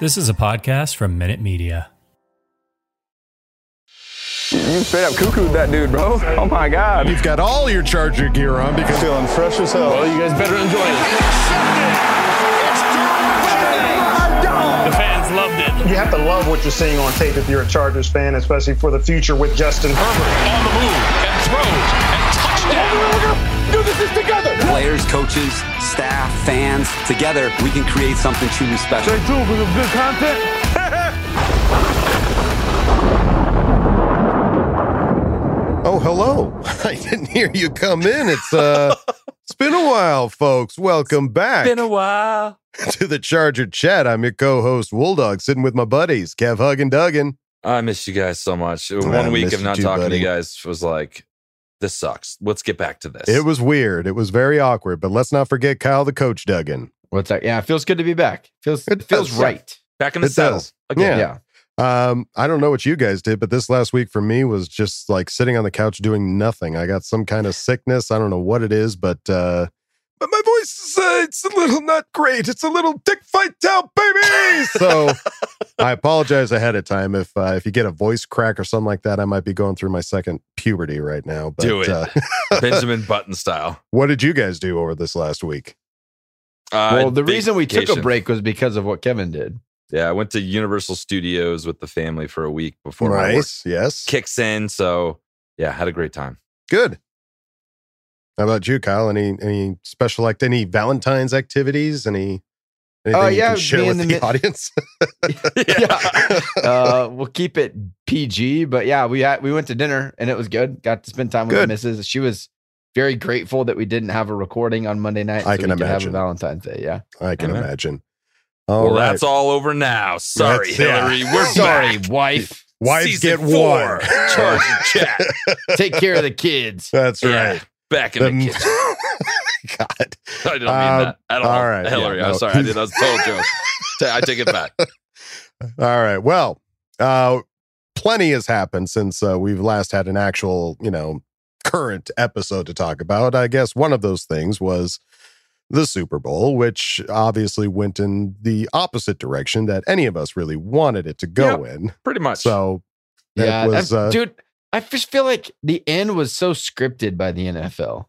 This is a podcast from Minute Media. You straight up cuckooed that dude, bro. Oh, my God. You've got all your Charger gear on because feeling fresh as hell. Well, you guys better enjoy it. The fans loved it. You have to love what you're seeing on tape if you're a Chargers fan, especially for the future with Justin Herbert. On the move and throws and touchdown. Do this together. Players, coaches, staff, fans, together we can create something truly special. Stay tuned for the good content. Oh, hello. I didn't hear you come in. It's been a while, folks. Welcome back. It's been a while. To the Charger Chat. I'm your co-host, Wooldog, sitting with my buddies, Kev Huggin' Duggin'. I miss you guys so much. 1 week of not talking to you guys was like, this sucks. Let's get back to this. It was weird. It was very awkward, but let's not forget Kyle, the coach, Duggan. What's that? Yeah, it feels good to be back. It feels right. Back in the saddle. Again. Yeah. I don't know what you guys did, but this last week for me was just like sitting on the couch doing nothing. I got some kind of sickness. I don't know what it is, but my voice is it's a little not great. It's a little dick fight down, baby. So I apologize ahead of time if you get a voice crack or something like that. I might be going through my second puberty right now. But, do it, Benjamin Button style. What did you guys do over this last week? Well, the reason we took a break was because of what Kevin did. Yeah, I went to Universal Studios with the family for a week before my work kicks in. So yeah, had a great time. Good. How about you, Kyle? Any special, like any Valentine's activities? Anything you can share with the audience? We'll keep it PG, but yeah, we went to dinner and it was good. Got to spend time with the missus. She was very grateful that we didn't have a recording on Monday night. I can imagine. Have a Valentine's Day. Yeah, I can imagine. All right. That's all over now. Sorry, Hillary. We're sorry, wife. Wives get war. Charge and chat. Take care of the kids. That's right. Back in the kitchen. God. I didn't mean that at all. All right. Hillary, I'm sorry. I did. I was told you. I take it back. All right. Well, plenty has happened since we've last had an actual, current episode to talk about. I guess one of those things was the Super Bowl, which obviously went in the opposite direction that any of us really wanted it to go in. Pretty much. So, it was... dude... I just feel like the end was so scripted by the NFL.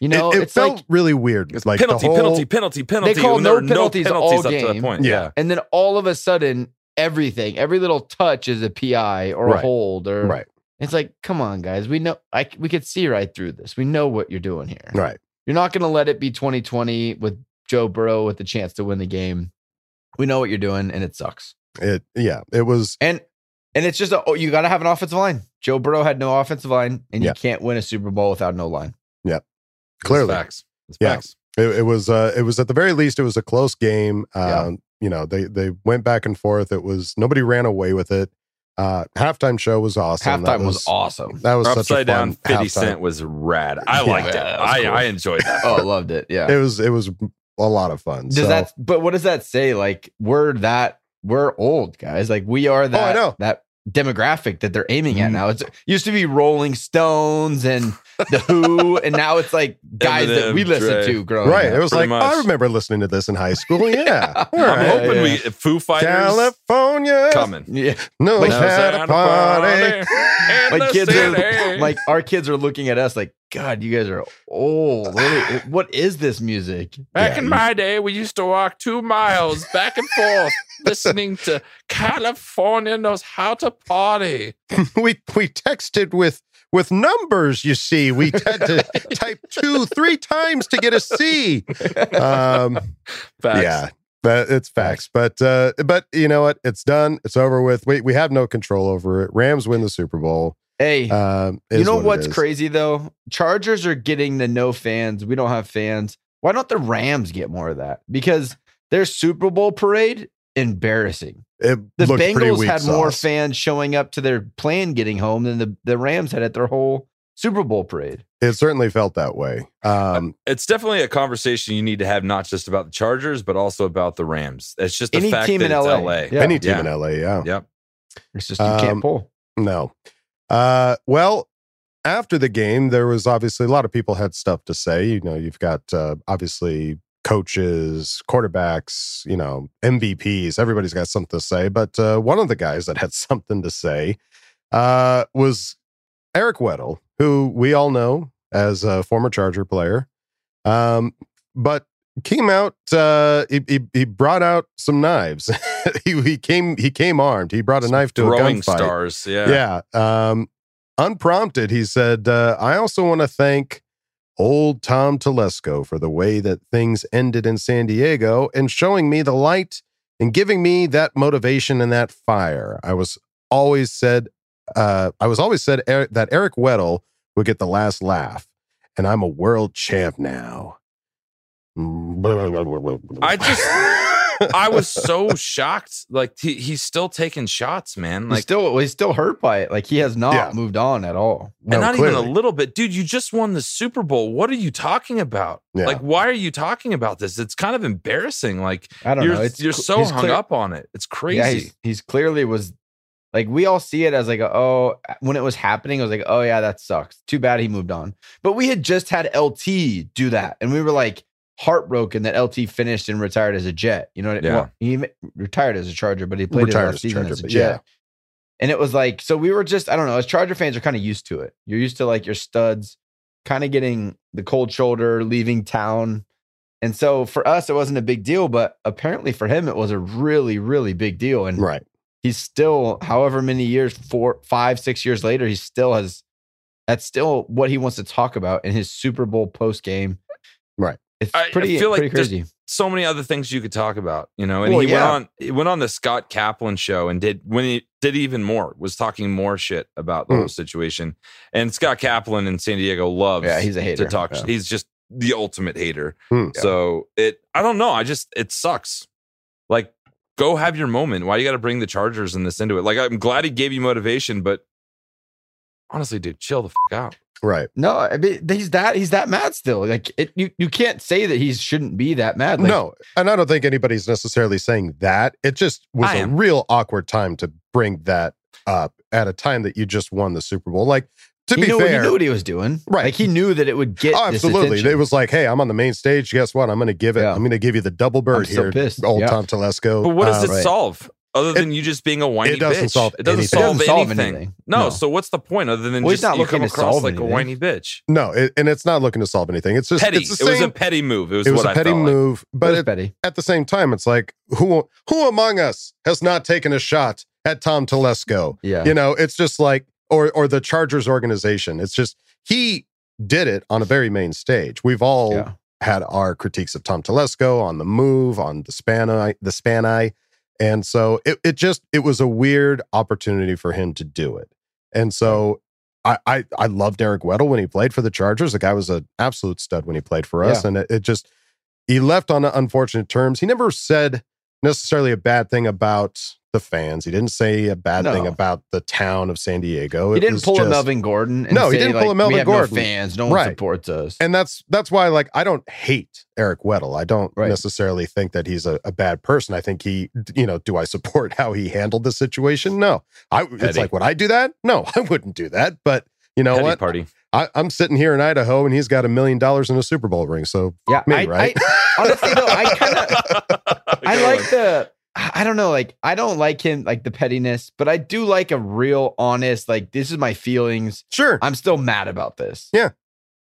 It felt like, really weird. It's like penalty. They call no penalties all game. Up to that point. Yeah. And then all of a sudden, every little touch is a PI or a hold. Or It's like, come on, guys. We know. We could see right through this. We know what you're doing here. Right. You're not going to let it be 2020 with Joe Burrow with the chance to win the game. We know what you're doing, and it sucks. It was... And it's just, you got to have an offensive line. Joe Burrow had no offensive line, and you can't win a Super Bowl without no line. Yeah, clearly. It's facts. It was at the very least, it was a close game. They went back and forth. It was, nobody ran away with it. Halftime show was awesome. That was awesome. That was upside such a down. 50 Cent was rad. I liked it. Cool. I enjoyed that. I loved it. Yeah, it was a lot of fun. But what does that say? Like, we're old, guys. Like, we are that. Oh, I know. That demographic that they're aiming at now. It used to be Rolling Stones and The Who, and now it's like guys that we listened to growing up. Right. It was pretty much. I remember listening to this in high school. Yeah. I'm hoping we Foo Fighters. California. Coming. Yeah. No, like, had a party. Like our kids are looking at us like, God, you guys are old. What is this music? Back in my day, we used to walk 2 miles back and forth listening to California Knows How to Party. We texted with numbers, you see. We had to type 2, 3 times to get a C. Facts. Yeah, it's facts. But you know what? It's done. It's over with. We have no control over it. Rams win the Super Bowl. Hey, you know what's crazy, though? Chargers are getting the no fans. We don't have fans. Why don't the Rams get more of that? Because their Super Bowl parade, embarrassing. The Bengals had more fans showing up to their plane getting home than the Rams had at their whole Super Bowl parade. It certainly felt that way. It's definitely a conversation you need to have, not just about the Chargers, but also about the Rams. It's just the fact that it's L.A. Yeah. Any team in L.A., yeah. Yep. It's just you can't pull. No. Well, after the game, there was obviously a lot of people had stuff to say. You know, you've got obviously coaches, quarterbacks, you know, MVPs. Everybody's got something to say. But one of the guys that had something to say was Eric Weddle, who we all know as a former Charger player. But came out. He brought out some knives. he came armed. He brought a knife to a gunfight. Stars, yeah. Unprompted, he said, "I also want to thank old Tom Telesco for the way that things ended in San Diego and showing me the light and giving me that motivation and that fire. I was always said that Eric Weddle would get the last laugh, and I'm a world champ now." I was so shocked. Like he's still taking shots, man. Like he's still hurt by it. Like he has not moved on at all. And not clearly. Even a little bit. Dude, you just won the Super Bowl. What are you talking about? Yeah. Like, why are you talking about this? It's kind of embarrassing. Like, I don't know. You're so hung up on it. It's crazy. Yeah, he's clearly was like, we all see it as like, oh, when it was happening, I was like, oh yeah, that sucks. Too bad he moved on. But we had just had LT do that. And we were like, heartbroken that LT finished and retired as a Jet. You know what I mean? Yeah. Well, he retired as a Charger, but he played his last season as a Jet. Yeah. And it was like, so we were just, I don't know, as Charger fans are kind of used to it. You're used to like your studs kind of getting the cold shoulder, leaving town. And so for us, it wasn't a big deal, but apparently for him, it was a really, really big deal. And right. He's still, however many years, 4, 5, 6 years later, he still has, that's still what he wants to talk about in his Super Bowl post game. Right. I feel like there's so many other things you could talk about, you know. And he went on the Scott Kaplan show and did even more, was talking more shit about the whole situation. And Scott Kaplan in San Diego loves he's a hater. To talk. Yeah. He's just the ultimate hater. Mm. So I don't know. It sucks. Like, go have your moment. Why you got to bring the Chargers and this into it? Like, I'm glad he gave you motivation, but honestly, dude, chill the fuck out. Right. No, I mean, he's that mad still. Like you can't say that he shouldn't be that mad. Like, no, and I don't think anybody's necessarily saying that. It just was a real awkward time to bring that up at a time that you just won the Super Bowl. Like, to be fair, he knew what he was doing. Right. Like he knew that it would get. Oh, absolutely. This it was like, hey, I'm on the main stage. Guess what? I'm going to give it. Yeah. I'm going to give you the double bird here, pissed. Old Tom Telesco. But what does it solve? Other than you just being a whiny bitch. It doesn't solve anything. No, so what's the point other than just not looking across like a whiny bitch? No, and it's not looking to solve anything. It's just petty. It was a petty move. It was a petty move, but at the same time, it's like, who among us has not taken a shot at Tom Telesco? Yeah. You know, it's just like, or the Chargers organization. It's just, he did it on a very main stage. We've all had our critiques of Tom Telesco on the move, on the Span Eye. And so it was a weird opportunity for him to do it. And so I loved Eric Weddle when he played for the Chargers. The guy was an absolute stud when he played for us. Yeah. And he left on unfortunate terms. He never said necessarily a bad thing about the fans. He didn't say a bad thing about the town of San Diego. He didn't pull a Melvin Gordon. No, he didn't pull a Melvin Gordon. We have no fans. No one supports us. And that's why, like, I don't hate Eric Weddle. I don't necessarily think that he's a bad person. I think he, you know, do I support how he handled the situation? No. It's like, would I do that? No, I wouldn't do that. But you know what? I'm sitting here in Idaho, and he's got $1 million in a Super Bowl ring. So yeah, me, right? Honestly, though, I like the. I don't know, like, I don't like him, like, the pettiness, but I do like a real honest, like, this is my feelings. Sure. I'm still mad about this. Yeah.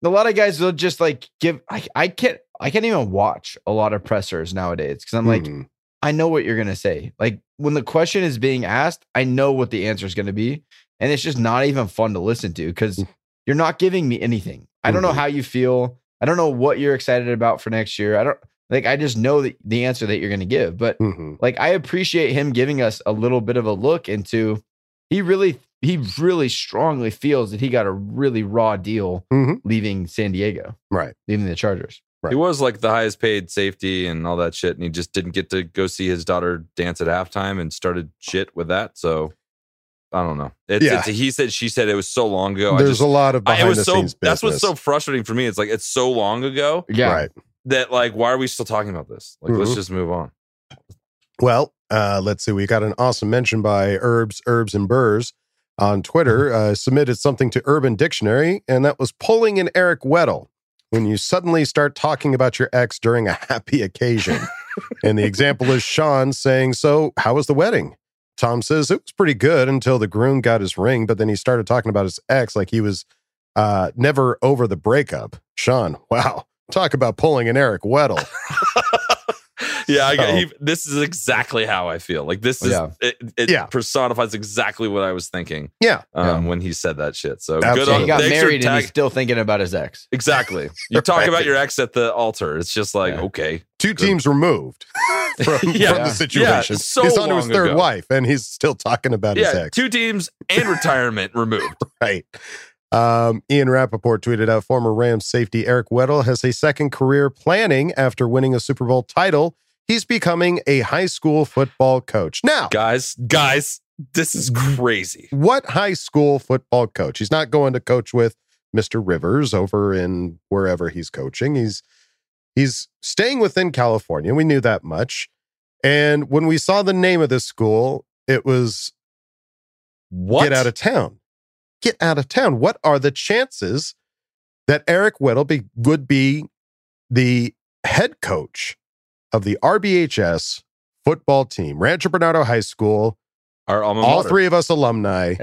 A lot of guys will just, like, give, I can't even watch a lot of pressers nowadays, because I'm like, I know what you're going to say. Like, when the question is being asked, I know what the answer is going to be, and it's just not even fun to listen to, because you're not giving me anything. I don't know how you feel. I don't know what you're excited about for next year. Like, I just know that the answer that you're going to give, but like, I appreciate him giving us a little bit of a look into, he really strongly feels that he got a really raw deal leaving San Diego, right? Leaving the Chargers. Right. He was like the highest paid safety and all that shit. And he just didn't get to go see his daughter dance at halftime and started shit with that. So I don't know. It's he said, she said, it was so long ago. There's a lot of behind the scenes business. That's what's so frustrating for me. It's like, it's so long ago. Yeah. Right. That, like, why are we still talking about this? Like, let's just move on. Well, let's see. We got an awesome mention by Herbs and Burrs on Twitter. Submitted something to Urban Dictionary, and that was pulling an Eric Weddle when you suddenly start talking about your ex during a happy occasion. And the example is Sean saying, "So, how was the wedding?" Tom says, "It was pretty good until the groom got his ring, but then he started talking about his ex like he was never over the breakup." Sean, wow. Talk about pulling an Eric Weddle. Yeah, I get it. This is exactly how I feel. Like, this is it personifies exactly what I was thinking. Yeah, when he said that shit. So absolutely. Good on, he got married and he's still thinking about his ex. Exactly. You talk about your ex at the altar. It's just like okay, two teams removed from the situation. So he's on to his third wife, and he's still talking about his ex. Two teams and retirement removed. Right. Ian Rappaport tweeted out, former Rams safety Eric Weddle has a second career planning after winning a Super Bowl title. He's becoming a high school football coach. Now, guys, this is crazy. What high school football coach? He's not going to coach with Mr. Rivers over in wherever he's coaching. He's staying within California. We knew that much. And when we saw the name of this school, it was Get Out of Town. Get out of town. What are the chances that Eric Weddle would be the head coach of the RBHS football team, Rancho Bernardo High School? Our alma mater. All three of us alumni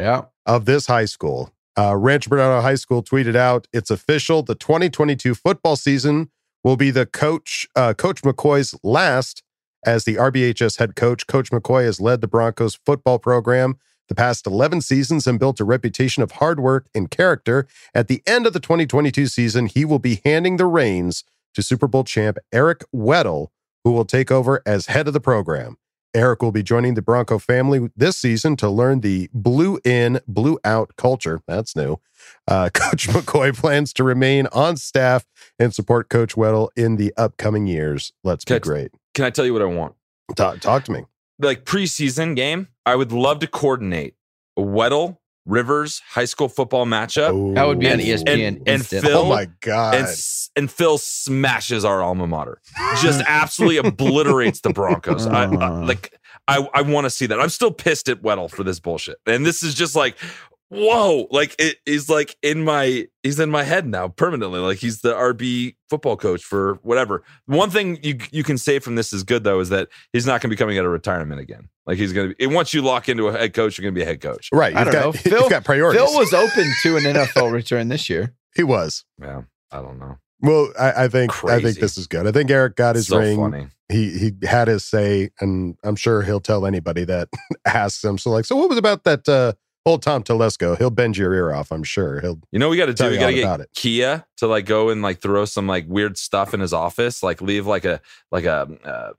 of this high school. Rancho Bernardo High School tweeted out, "It's official. The 2022 football season will be the Coach McCoy's last as the RBHS head coach. Coach McCoy has led the Broncos football program the past 11 seasons and built a reputation of hard work and character. At the end of the 2022 season, he will be handing the reins to Super Bowl champ Eric Weddle, who will take over as head of the program. Eric will be joining the Bronco family this season to learn the blue-in, blue-out culture." That's new. "Coach McCoy plans to remain on staff and support Coach Weddle in the upcoming years." Can I tell you what I want? Talk to me. Like, preseason game, I would love to coordinate a Weddle Rivers high school football matchup. Ooh. That would be an ESPN instant. Phil, oh my god! And Phil smashes our alma mater, just absolutely obliterates the Broncos. I want to see that. I'm still pissed at Weddle for this bullshit, and this is just like, whoa! Like, he's like he's in my head now permanently. Like, he's the RB football coach for whatever. One thing you can say from this is good, though, is that he's not going to be coming out of retirement again. Like, he's going to be, once you lock into a head coach, you're going to be a head coach. Right. I don't know. Phil got priorities. Phil was open to an NFL return this year. He was. Yeah. I don't know. Well, I think this is good. I think Eric got his ring. Funny. He had his say, and I'm sure he'll tell anybody that asks him. So what was about that old Tom Telesco? He'll bend your ear off, I'm sure. We got to do. We got to get Kia to like go and like throw some like weird stuff in his office. Like leave like a something.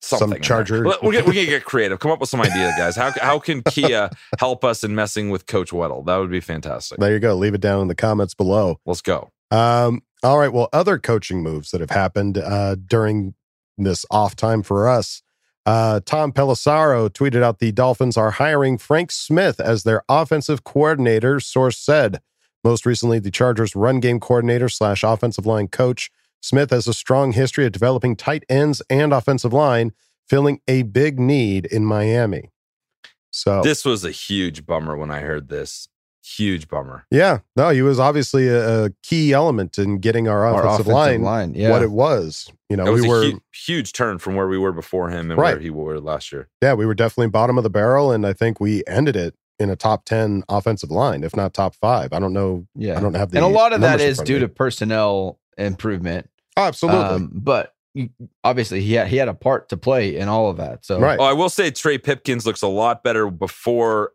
Some charger. We're gonna get creative. Come up with some idea, guys. How can Kia help us in messing with Coach Weddle? That would be fantastic. There you go. Leave it down in the comments below. Let's go. All right. Well, other coaching moves that have happened during this off time for us. Tom Pelissaro tweeted out, the Dolphins are hiring Frank Smith as their offensive coordinator, source said. Most recently, the Chargers run game coordinator / offensive line coach. Smith has a strong history of developing tight ends and offensive line, filling a big need in Miami. So this was a huge bummer when I heard this. Huge bummer. Yeah. No, he was obviously a key element in getting our offensive line yeah, what it was. You know, it was a huge turn from where we were before him and where he were last year. Yeah, we were definitely bottom of the barrel, and I think we ended it in a top 10 offensive line, if not top 5. I don't know. Yeah. I don't have the. And a lot of that is due to personnel improvement. Oh, absolutely. But obviously he had a part to play in all of that. So right. Oh, I will say Trey Pipkins looks a lot better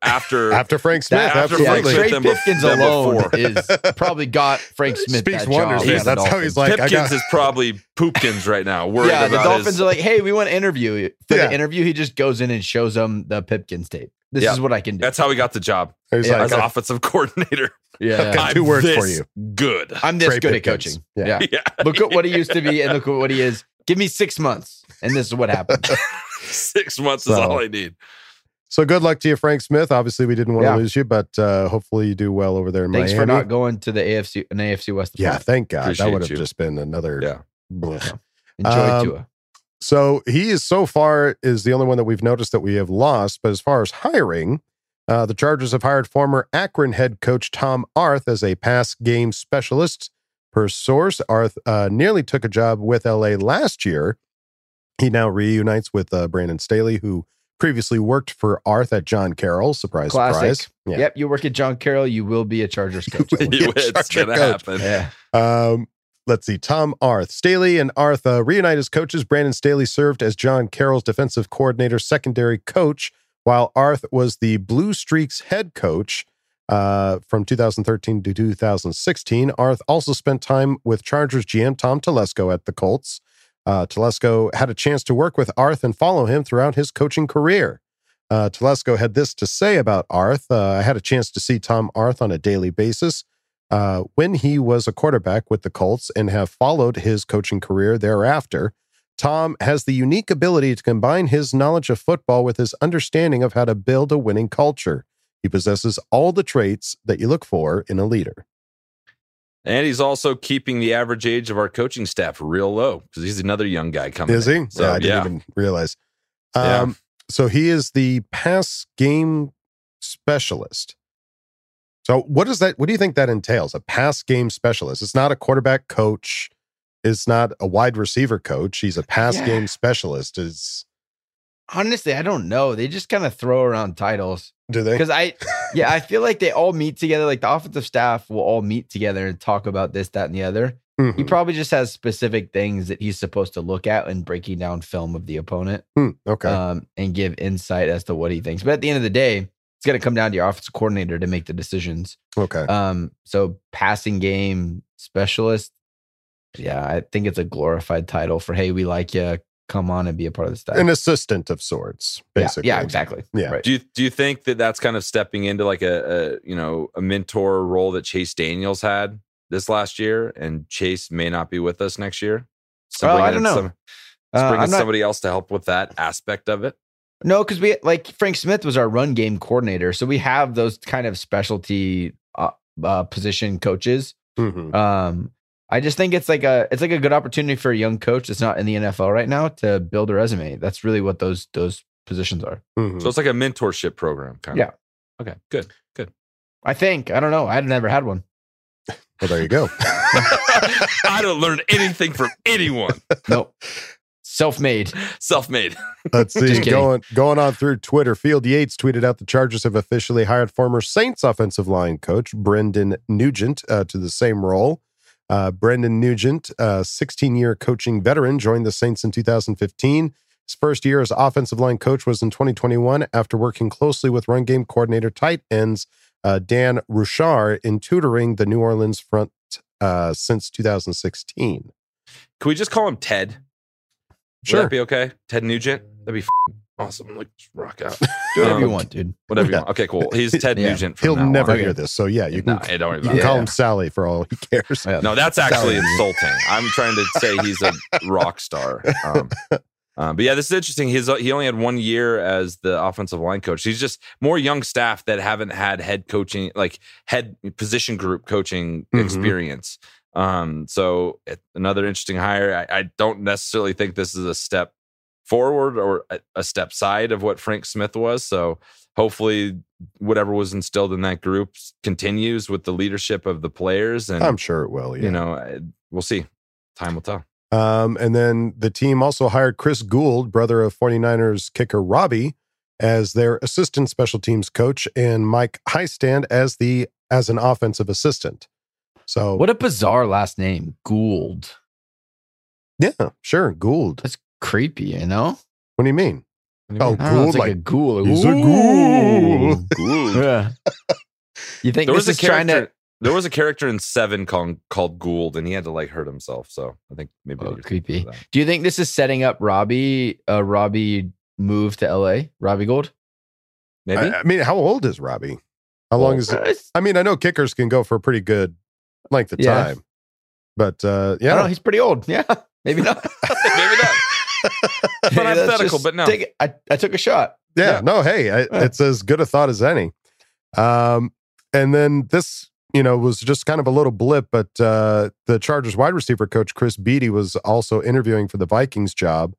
after Frank Smith. Absolutely. Trey Pipkins alone is probably got Frank Smith. Speaks that wonders. Yeah, that's how he's like. Pipkins is probably Poopkins right now. Yeah, the Dolphins are like, hey, we want to interview you. For the interview, he just goes in and shows them the Pipkins tape. This is what I can do. That's how he got the job as offensive coordinator. Yeah, got two words for you. Good. I'm this Trey good Pipkins. At coaching. Yeah. Look at what he used to be, and look at what he is. Give me 6 months, and this is what happened. 6 months is all I need. So good luck to you, Frank Smith. Obviously, we didn't want to lose you, but hopefully you do well over there in Miami. Thanks for not going to the AFC West. Yeah, thank God. Appreciate that would have just been another. Yeah. Enjoy Tua. So he is so far the only one that we've noticed that we have lost. But as far as hiring, the Chargers have hired former Akron head coach Tom Arth as a pass game specialist. Per source, Arth nearly took a job with LA last year. He now reunites with Brandon Staley, who previously worked for Arth at John Carroll. Surprise, classic. Surprise. Yeah. Yep, you work at John Carroll, you will be a Chargers coach. It's going to happen. Yeah. Let's see. Tom Arth. Staley and Arth reunite as coaches. Brandon Staley served as John Carroll's defensive coordinator, secondary coach, while Arth was the Blue Streaks head coach from 2013 to 2016. Arth also spent time with Chargers GM Tom Telesco at the Colts. Telesco had a chance to work with Arth and follow him throughout his coaching career. Telesco had this to say about Arth. I had a chance to see Tom Arth on a daily basis when he was a quarterback with the Colts and have followed his coaching career thereafter. Tom has the unique ability to combine his knowledge of football with his understanding of how to build a winning culture. He possesses all the traits that you look for in a leader. And he's also keeping the average age of our coaching staff real low because he's another young guy coming in. Is he? So, yeah, I didn't even realize. So he is the pass game specialist. So what is that? What do you think that entails? A pass game specialist. It's not a quarterback coach. It's not a wide receiver coach. He's a pass game specialist. Is honestly, I don't know. They just kind of throw around titles. Do they? Because I feel like they all meet together. Like the offensive staff will all meet together and talk about this, that, and the other. Mm-hmm. He probably just has specific things that he's supposed to look at and breaking down film of the opponent. Okay. And give insight as to what he thinks. But at the end of the day, it's going to come down to your offensive coordinator to make the decisions. Okay. So passing game specialist. Yeah, I think it's a glorified title for, hey, we like you. Come on and be a part of the staff. An assistant of sorts, basically. Yeah, exactly. Yeah. Right. Do you think that that's kind of stepping into like a mentor role that Chase Daniels had this last year, and Chase may not be with us next year? So I don't know. Bringing somebody else to help with that aspect of it. No, because we Frank Smith was our run game coordinator, so we have those kind of specialty position coaches. Mm-hmm. I just think it's like a good opportunity for a young coach that's not in the NFL right now to build a resume. That's really what those positions are. Mm-hmm. So it's like a mentorship program, kind of. Yeah. Okay. Good. I think. I don't know. I've never had one. Well, there you go. I don't learn anything from anyone. Nope. Self-made. Let's see. Going on through Twitter, Field Yates tweeted out, the Chargers have officially hired former Saints offensive line coach Brandon Nugent to the same role. Brandon Nugent, a 16-year coaching veteran, joined the Saints in 2015. His first year as offensive line coach was in 2021 after working closely with run game coordinator tight ends Dan Ruchar in tutoring the New Orleans front since 2016. Can we just call him Ted? Sure. Would that be okay? Ted Nugent? That'd be awesome. Like, rock out. Do whatever you want, dude. Whatever you want. Okay, cool. He's Ted Nugent. He'll never hear this. So yeah, you can call him Sally for all he cares. Yeah. No, that's actually insulting. I'm trying to say he's a rock star. But yeah, this is interesting. He only had 1 year as the offensive line coach. He's just more young staff that haven't had head coaching, like head position group coaching experience. So another interesting hire. I don't necessarily think this is a step forward or a step side of what Frank Smith was. So hopefully whatever was instilled in that group continues with the leadership of the players. And I'm sure it will. Yeah. You know, we'll see. Time will tell. And then the team also hired Chris Gould, brother of 49ers kicker Robbie, as their assistant special teams coach, and Mike Highstand as an offensive assistant. So what a bizarre last name, Gould. Yeah, sure, Gould. That's creepy, you know? What do you mean? Oh, Gould, like a ghoul. He's a ghoul. Yeah. You think this is trying to... There was a character in Seven called Gould, and he had to like hurt himself. So I think maybe creepy. Do you think this is setting up Robbie move to LA? Robbie Gould? Maybe. I mean, how old is Robbie? How long is it? I mean, I know kickers can go for a pretty good length of time, but yeah, I don't know, he's pretty old. Yeah, maybe not. But hypothetical. But no, I took a shot. Yeah. No. Hey, it's as good a thought as any. And then this, you know, was just kind of a little blip, but the Chargers wide receiver coach, Chris Beatty, was also interviewing for the Vikings job,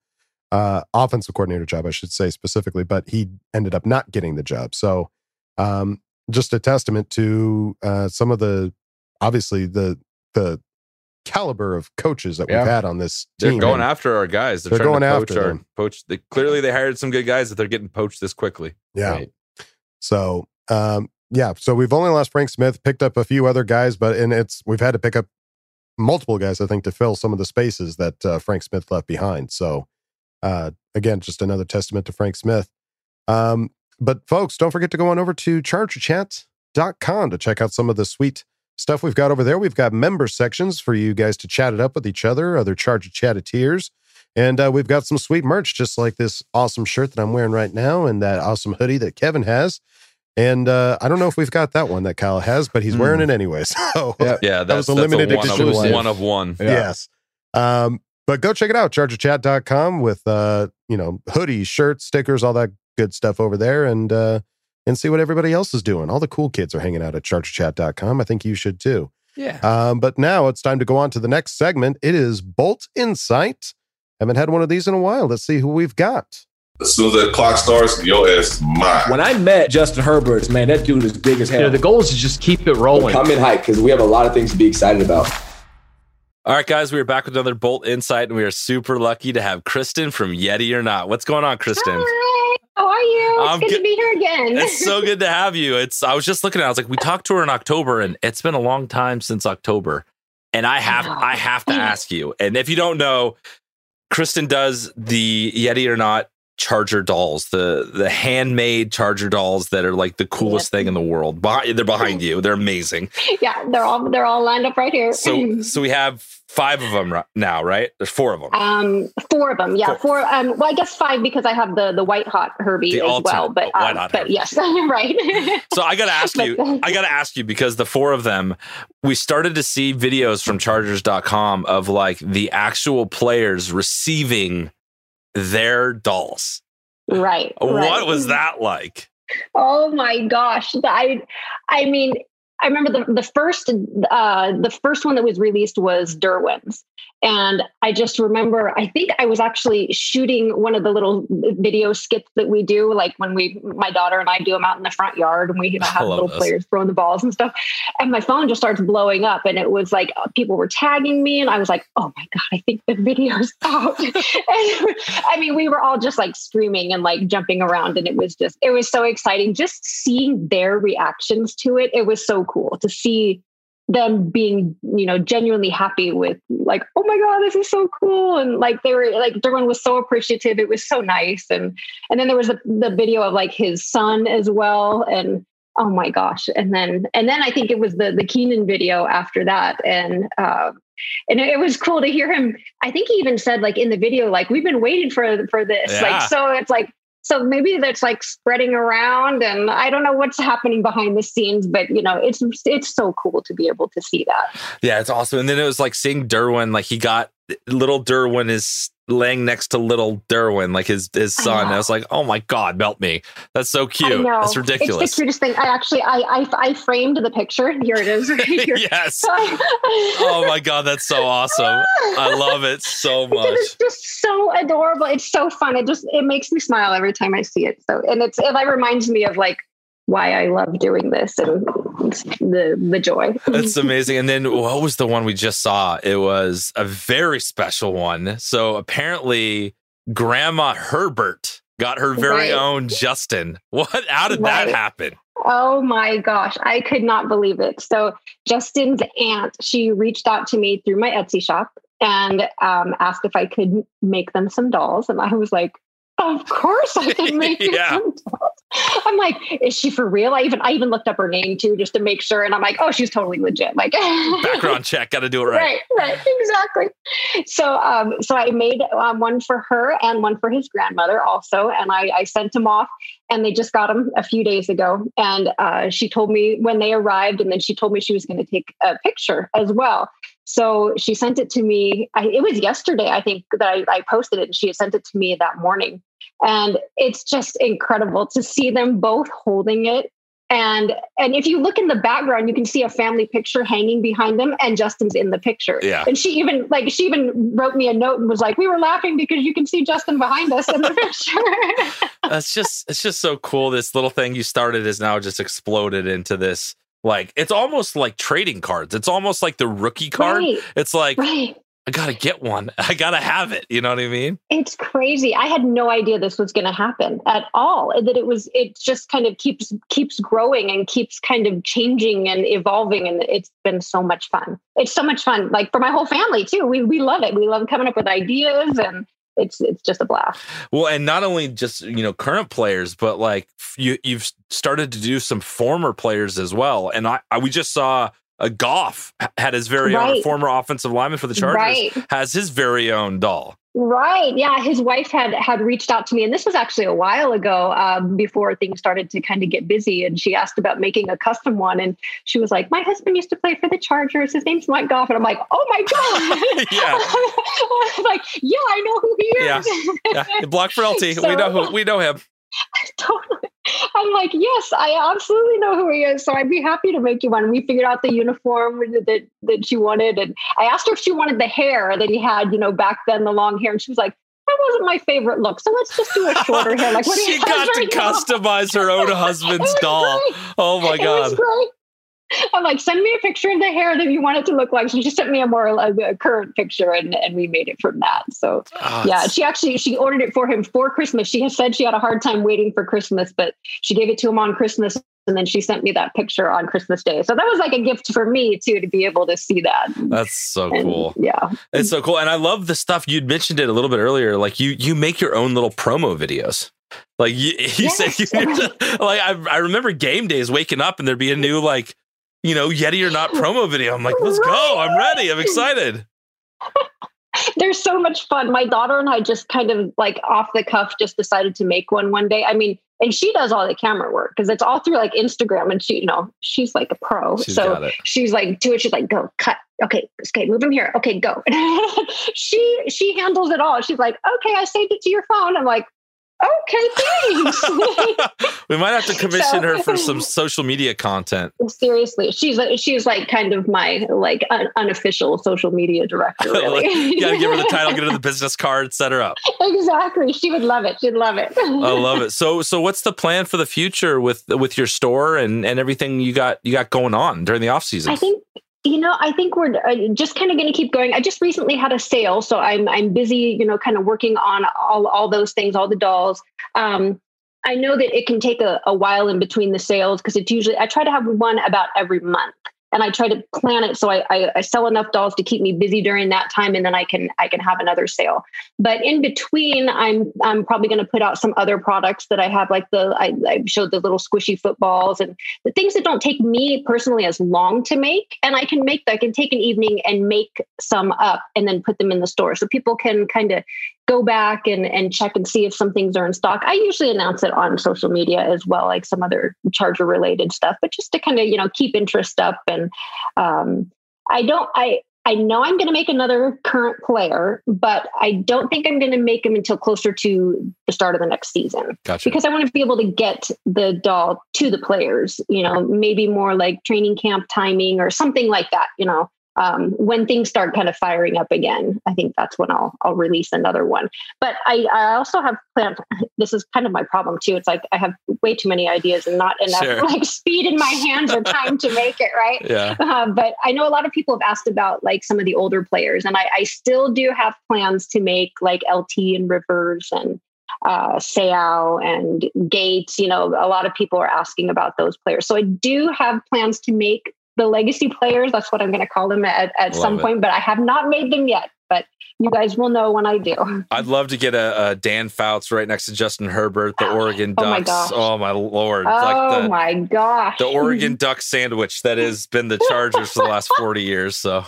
offensive coordinator job, I should say specifically, but he ended up not getting the job. So just a testament to some of the, obviously, the caliber of coaches that we've had on this team. They're going after our guys. They're going after our poach. Clearly, they hired some good guys that they're getting poached this quickly. Yeah. Right. So, yeah, so we've only lost Frank Smith, picked up a few other guys, we've had to pick up multiple guys, I think, to fill some of the spaces that Frank Smith left behind. So, again, just another testament to Frank Smith. But folks, don't forget to go on over to chargerchat.com to check out some of the sweet stuff we've got over there. We've got member sections for you guys to chat it up with each other, other Charger Chat-a-tears, and we've got some sweet merch, just like this awesome shirt that I'm wearing right now and that awesome hoodie that Kevin has. And I don't know if we've got that one that Kyle has, but he's wearing it anyway. So that was a limited edition one of one. Yeah. Yes. But go check it out, chargerchat.com, with hoodies, shirts, stickers, all that good stuff over there, and see what everybody else is doing. All the cool kids are hanging out at chargerchat.com. I think you should too. Yeah. But now it's time to go on to the next segment. It is Bolt Insight. Haven't had one of these in a while. Let's see who we've got. As soon as that clock starts, your ass is mine. When I met Justin Herbert, man, that dude is big as hell. You know, the goal is to just keep it rolling. Come in hype, because we have a lot of things to be excited about. All right, guys, we are back with another Bolt Insight, and we are super lucky to have Kristen from Yeti or Not. What's going on, Kristen? Hi, how are you? It's good to be here again. It's so good to have you. I was just looking at it. I was like, we talked to her in October, and it's been a long time since October. And I have to ask you, and if you don't know, Kristen does the Yeti or Not Charger dolls, the handmade Charger dolls that are like the coolest thing in the world. They're behind you. They're amazing. Yeah, they're all lined up right here. So we have five of them now, right? There's four of them. Four of them. Yeah, four. Well, I guess five because I have the white hot Herbie as well. But but yes, right. So I gotta ask you. I gotta ask you because the four of them, we started to see videos from Chargers.com of like the actual players receiving their dolls. Right. What was that like? Oh my gosh. I mean, I remember the first one that was released was Derwin's. And I just remember, I think I was actually shooting one of the little video skits that we do, like when my daughter and I do them out in the front yard, and we have little players throwing the balls and stuff. And my phone just starts blowing up, and it was like people were tagging me, and I was like, "Oh my god, I think the video's out!" And, I mean, we were all just like screaming and like jumping around, and it was so exciting just seeing their reactions to it. It was so cool to see them being, genuinely happy with like, oh my God, this is so cool. And like, they were like, Derwin was so appreciative. It was so nice. And then there was the video of like his son as well. And oh my gosh. And then I think it was the Keenan video after that. And it was cool to hear him. I think he even said like in the video, like, we've been waiting for this. Yeah. Like, so it's like, so maybe that's like spreading around, and I don't know what's happening behind the scenes, but it's so cool to be able to see that. Yeah, it's awesome. And then it was like seeing Derwin, like he got little Derwin is laying next to little Derwin, like his son. I was like, oh my God, melt me. That's so cute. That's ridiculous. It's the cutest thing. I framed the picture. Here it is. Right here. Yes. Oh my God. That's so awesome. I love it so much. It's just so adorable. It's so fun. It makes me smile every time I see it. So, and it like reminds me of like why I love doing this and the joy. That's amazing. And then what was the one we just saw? It was a very special one. So apparently Grandma Herbert got her very own Justin. How did that happen? Oh my gosh. I could not believe it. So Justin's aunt, she reached out to me through my Etsy shop and asked if I could make them some dolls. And I was like, of course I can make it. Yeah. I'm like, is she for real? I even looked up her name too, just to make sure. And I'm like, oh, she's totally legit. Like background check. Got to do it right. Right. Exactly. So I made one for her and one for his grandmother also. And I sent them off and they just got them a few days ago. And she told me when they arrived, and then she told me she was going to take a picture as well. So she sent it to me. It was yesterday, I think, that I posted it, and she had sent it to me that morning. And it's just incredible to see them both holding it. And if you look in the background, you can see a family picture hanging behind them, and Justin's in the picture. Yeah. And she even wrote me a note and was like, we were laughing because you can see Justin behind us in the picture. It's just so cool. This little thing you started is now just exploded into this. Like, it's almost like trading cards. It's almost like the rookie card. Right. It's like, I got to get one. I got to have it. You know what I mean? It's crazy. I had no idea this was going to happen at all. That it just kind of keeps growing and keeps kind of changing and evolving. And it's been so much fun. It's so much fun. Like for my whole family too. We love it. We love coming up with ideas, and it's just a blast. Well, and not only just, current players, but like you've started to do some former players as well. And we just saw a Goff had his very own former offensive lineman for the Chargers has his very own doll. Right. Yeah. His wife had reached out to me, and this was actually a while ago before things started to kind of get busy. And she asked about making a custom one. And she was like, my husband used to play for the Chargers. His name's Mike Goff. And I'm like, oh my God. I'm like, yeah, I know who he is. Yeah. Block for LT. So, we know him. Totally. I'm like, yes, I absolutely know who he is. So I'd be happy to make you one. We figured out the uniform that she wanted. And I asked her if she wanted the hair that he had, back then, the long hair. And she was like, that wasn't my favorite look. So let's just do a shorter hair. Like, what she got to customize her own husband's doll. Great. Oh my God. It was great. I'm like, send me a picture of the hair that you want it to look like. She just sent me a current picture, and we made it from that. So she ordered it for him for Christmas. She has said she had a hard time waiting for Christmas, but she gave it to him on Christmas. And then she sent me that picture on Christmas Day. So that was like a gift for me too, to be able to see that. That's so cool. Yeah. It's so cool. And I love the stuff you'd mentioned it a little bit earlier. Like you make your own little promo videos. Like you said, like I remember game days waking up and there'd be a new, like, Yeti or Not promo video. I'm like, let's go. I'm ready. I'm excited. They're so much fun. My daughter and I just kind of like off the cuff just decided to make one day. I mean, and she does all the camera work because it's all through like Instagram, and she, she's like a pro. So she's like, do it. She's like, go cut. Okay. Move him here. Okay, go. She handles it all. She's like, okay, I saved it to your phone. I'm like, okay, thanks. We might have to commission her for some social media content. Seriously, she's like kind of my like unofficial social media director. Really. You gotta give her the title, get her the business card, set her up. Exactly, she would love it. She'd love it. I love it. So what's the plan for the future with your store and everything you got going on during the off season? I think we're just kind of going to keep going. I just recently had a sale, so I'm busy, kind of working on all those things, all the dolls. I know that it can take a while in between the sales because it's usually, I try to have one about every month, and I try to plan it so I sell enough dolls to keep me busy during that time, and then I can have another sale. But in between, I'm probably going to put out some other products that I have, like I showed the little squishy footballs and the things that don't take me personally as long to make, and I can take an evening and make some up and then put them in the store so people can kind of go back and check and see if some things are in stock. I usually announce it on social media as well, like some other Charger related stuff, but just to kind of, keep interest up. And I don't, I, I know I'm going to make another current player, but I don't think I'm going to make him until closer to the start of the next season. Gotcha. Because I want to be able to get the doll to the players, you know, maybe more like training camp timing or something like that, you know. When things start kind of firing up again, I think that's when I'll release another one. But I also have planned, this is kind of my problem too. It's like, I have way too many ideas and not enough like speed in my hands or time to make it. Right. Yeah. But I know a lot of people have asked about like some of the older players, and I still do have plans to make like LT and Rivers and Seau and Gates. You know, a lot of people are asking about those players. So I do have plans to make the legacy players, that's what I'm going to call them at some point, but I have not made them yet. But you guys will know when I do. I'd love to get a Dan Fouts right next to Justin Herbert, the Oregon Ducks. Oh my Lord. Oh like my gosh. The Oregon Duck sandwich that has been the Chargers for the last 40 years. So.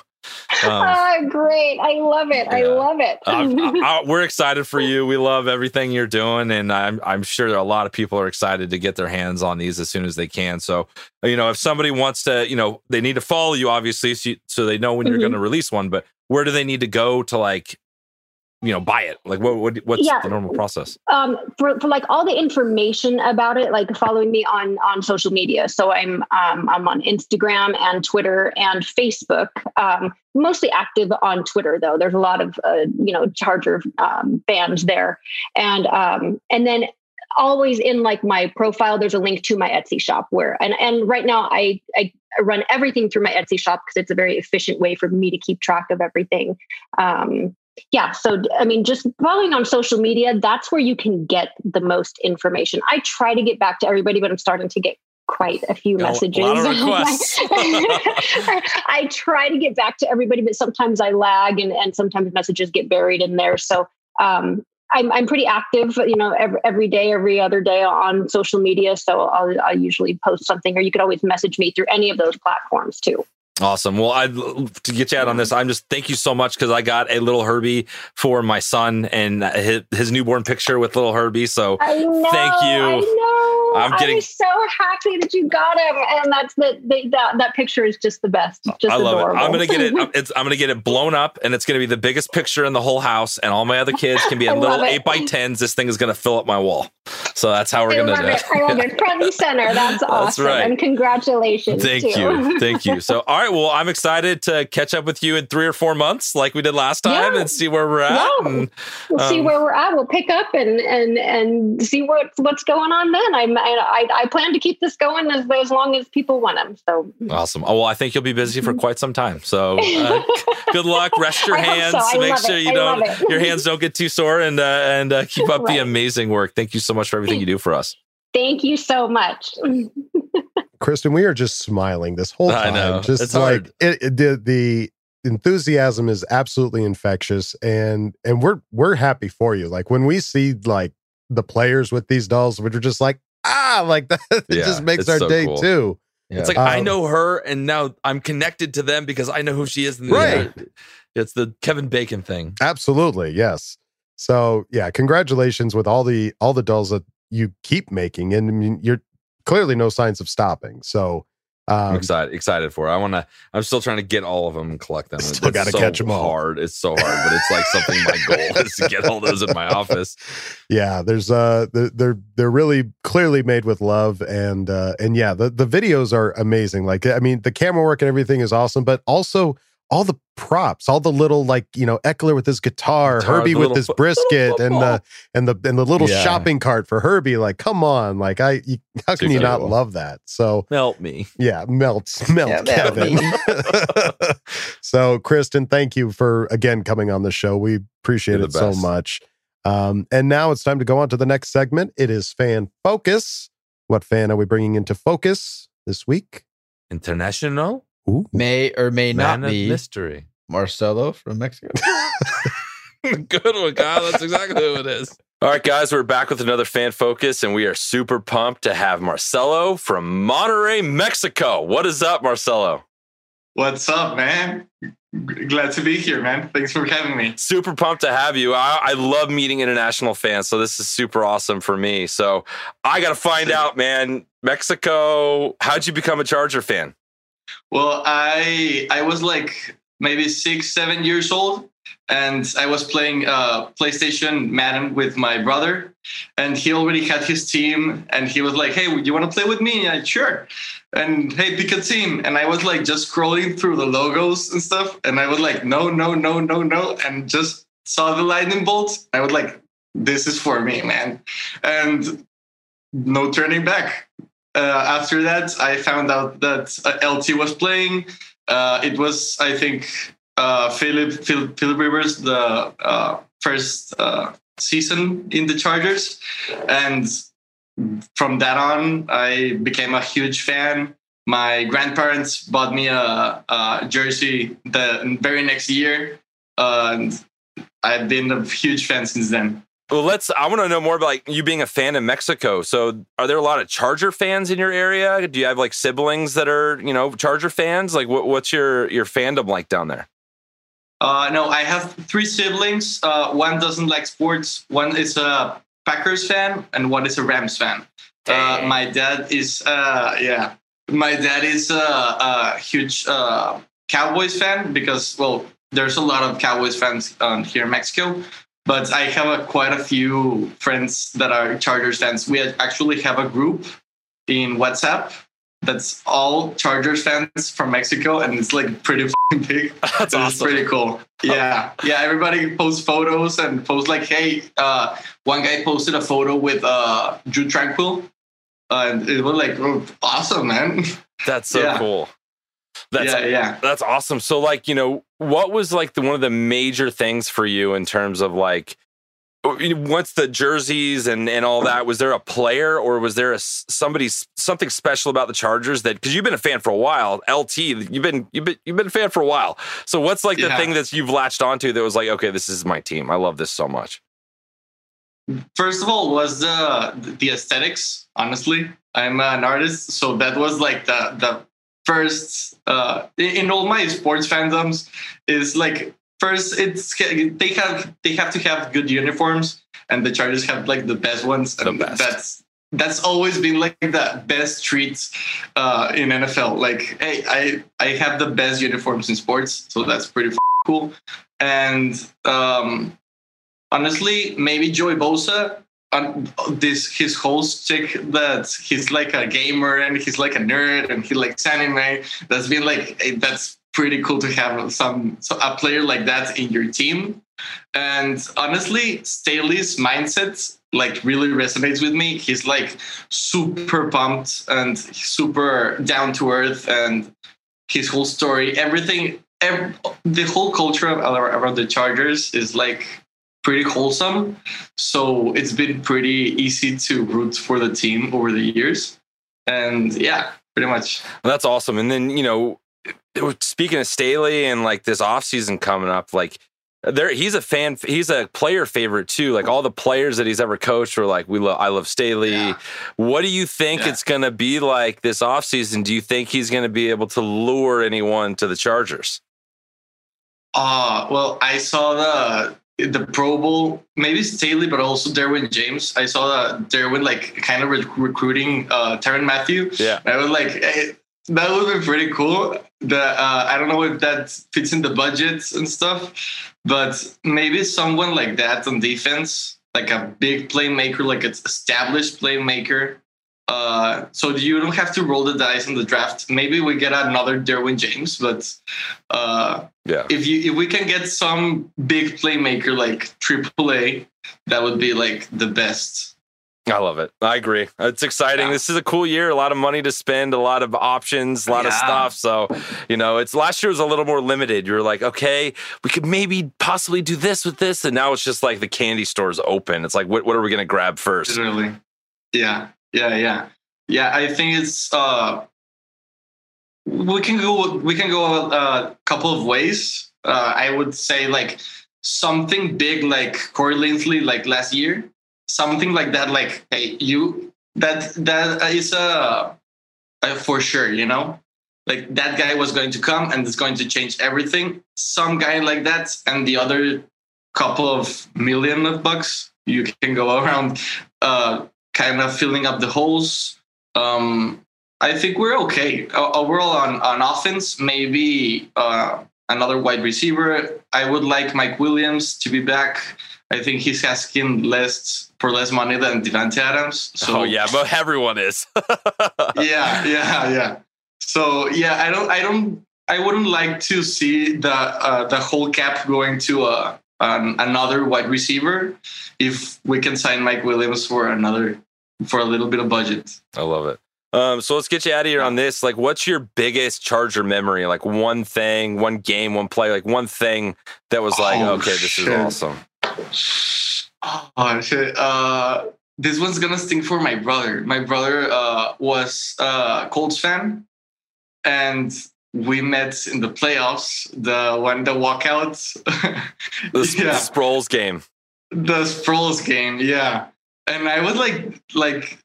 Great. I love it. Yeah. I love it. We're excited for you. We love everything you're doing. And I'm sure a lot of people are excited to get their hands on these as soon as they can. So, you know, if somebody wants to, you know, they need to follow you, obviously, so they know when you're going to release one, but where do they need to go to, like, you know, buy it? Like what's the normal process? For like all the information about it, like following me on social media. So I'm on Instagram and Twitter and Facebook, mostly active on Twitter though. There's a lot of, you know, Charger, fans there. And then always in like my profile, there's a link to my Etsy shop where, and right now I run everything through my Etsy shop because it's a very efficient way for me to keep track of everything. Yeah. So, I mean, just following on social media, that's where you can get the most information. I try to get back to everybody, but I'm starting to get quite a few messages. A lot of requests. I try to get back to everybody, but sometimes I lag and sometimes messages get buried in there. So, I'm pretty active, you know, every day, every other day on social media. So I'll usually post something, or you could always message me through any of those platforms too. Awesome. Well, I'd love to get you out on this. Thank you so much, because I got a little Herbie for my son and his newborn picture with little Herbie. So I know, thank you. I know. I'm so happy that you got him, and that's that picture is just the best. Just I love adorable. It. I'm gonna get it. I'm gonna get it blown up, and it's gonna be the biggest picture in the whole house, and all my other kids can be in little 8x10s. This thing is gonna fill up my wall. So that's how we're gonna do it. I love it. Front and center. That's awesome. That's right. And congratulations. Thank you. So all right. Well, I'm excited to catch up with you in 3 or 4 months, like we did last time, and see where we're at. Yeah. And, we'll see where we're at. We'll pick up and see what's going on then. I plan to keep this going as long as people want them. So awesome. Oh, well, I think you'll be busy for quite some time. So good luck. Rest your hands. So. Make sure your hands don't get too sore, and keep up the amazing work. Thank you so much for everything you do for us. Thank you so much. Kristen, we are just smiling this whole time. I know. Just it's like the enthusiasm is absolutely infectious, and we're happy for you. Like when we see like the players with these dolls, we're just like, like that. It just makes our so day cool. too. Yeah. It's like I know her, and now I'm connected to them because I know who she is. Right. It's the Kevin Bacon thing. Absolutely, yes. So yeah, congratulations with all the dolls that you keep making, and I mean, you're clearly no signs of stopping. So I'm excited for it. I'm still trying to get all of them and collect them. Still got to catch them all. It's so hard, but it's like something my goal is to get all those in my office. Yeah, there's they're really clearly made with love, and yeah, the videos are amazing. Like I mean, the camera work and everything is awesome, but also all the props, all the little, like, you know, Eckler with his guitar Herbie with his brisket, and the little shopping cart for Herbie. Like, come on, like how can you not love that? So melt me, melt Kevin. Melt So, Kristen, thank you for again coming on the show. We appreciate it so much. And now it's time to go on to the next segment. It is Fan Focus. What fan are we bringing into focus this week? International. Ooh. May or may Man not be mystery. Marcelo from Mexico. Good one, Kyle. That's exactly who it is. All right, guys, we're back with another Fan Focus, and we are super pumped to have Marcelo from Monterrey, Mexico. What is up, Marcelo? What's up, man? Glad to be here, man. Thanks for having me. Super pumped to have you. I love meeting international fans, so this is super awesome for me. So I got to find out, man, Mexico, how'd you become a Charger fan? Well, I was like maybe 6, 7 years old. And I was playing PlayStation Madden with my brother, and he already had his team. And he was like, "Hey, you want to play with me?" And I, "Sure." And hey, pick a team. And I was like, just scrolling through the logos and stuff. And I was like, no, and just saw the lightning bolts. I was like, this is for me, man. And no turning back. After that, I found out that LT was playing. It was, I think, Philip Rivers, the first season in the Chargers. And from that on, I became a huge fan. My grandparents bought me a jersey the very next year. And I've been a huge fan since then. Well, I want to know more about you being a fan in Mexico. So are there a lot of Charger fans in your area? Do you have siblings that are, Charger fans? What's your fandom like down there? No, I have 3 siblings. One doesn't like sports. One is a Packers fan and one is a Rams fan. My dad is a huge Cowboys fan because, there's a lot of Cowboys fans here in Mexico. But I have quite a few friends that are Chargers fans. We actually have a group in WhatsApp that's all Chargers fans from Mexico, and it's pretty f***ing big. That's awesome. It's pretty cool. Yeah, yeah. Everybody posts photos and posts hey, one guy posted a photo with Drew Tranquil, and it was awesome, man. That's so cool. That's awesome. So what was the one of the major things for you in terms of once the jerseys and all that, was there a player or was there something special about the Chargers that, because you've been a fan for a while, LT, you've been a fan for a while. So what's the thing that you've latched onto that was okay, this is my team. I love this so much. First of all, was the aesthetics. Honestly, I'm an artist, so that was the first, in all my sports fandoms, is first it's they have to have good uniforms, and the Chargers have the best ones. The best. That's always been the best treat in NFL. Hey, I have the best uniforms in sports, so that's pretty cool. And honestly, maybe Joey Bosa. His whole stick that he's a gamer and he's a nerd and he likes anime. That's been that's pretty cool to have a player like that in your team. And honestly, Staley's mindset really resonates with me. He's super pumped and super down to earth, and his whole story, everything, the whole culture around the Chargers is pretty wholesome, so it's been pretty easy to root for the team over the years. And yeah, pretty much. Well, that's awesome. And then speaking of Staley and this off season coming up, he's a fan, he's a player favorite too. All the players that he's ever coached were I love Staley. Yeah. What do you think it's gonna be like this off season? Do you think he's gonna be able to lure anyone to the Chargers? Well, I saw the Pro Bowl, maybe Staley, but also Derwin James. I saw that Derwin kind of recruiting Tyrann Mathieu. Yeah, I was hey, that would be pretty cool. I don't know if that fits in the budgets and stuff, but maybe someone like that on defense, a big playmaker, an established playmaker. So you don't have to roll the dice in the draft. Maybe we get another Derwin James, but if we can get some big playmaker AAA, that would be the best. I love it. I agree. It's exciting. Yeah. This is a cool year. A lot of money to spend, a lot of options, a lot of stuff. So, it's last year was a little more limited. You were okay, we could maybe possibly do this with this. And now it's just the candy store's open. It's what are we going to grab first? Literally. Yeah. Yeah. I think it's we can go a couple of ways. I would say something big Corey Linsley last year, something like that. Hey, you that is for sure. That guy was going to come and it's going to change everything. Some guy like that, and the other couple of million of bucks you can go around. Kind of filling up the holes. I think we're okay overall on offense. Maybe another wide receiver. I would like Mike Williams to be back. I think he's asking for less money than Devante Adams. So but everyone is. Yeah. So yeah, I wouldn't like to see the whole cap going to another wide receiver if we can sign Mike Williams for a little bit of budget. I love it. So let's get you out of here on this. Like, what's your biggest Charger memory? Like one thing, one game, one play, like one thing that was this is awesome. Oh shit! This one's gonna sting for my brother. My brother was a Colts fan, and we met in the playoffs. The walkouts, the Sproles game, yeah. And I was like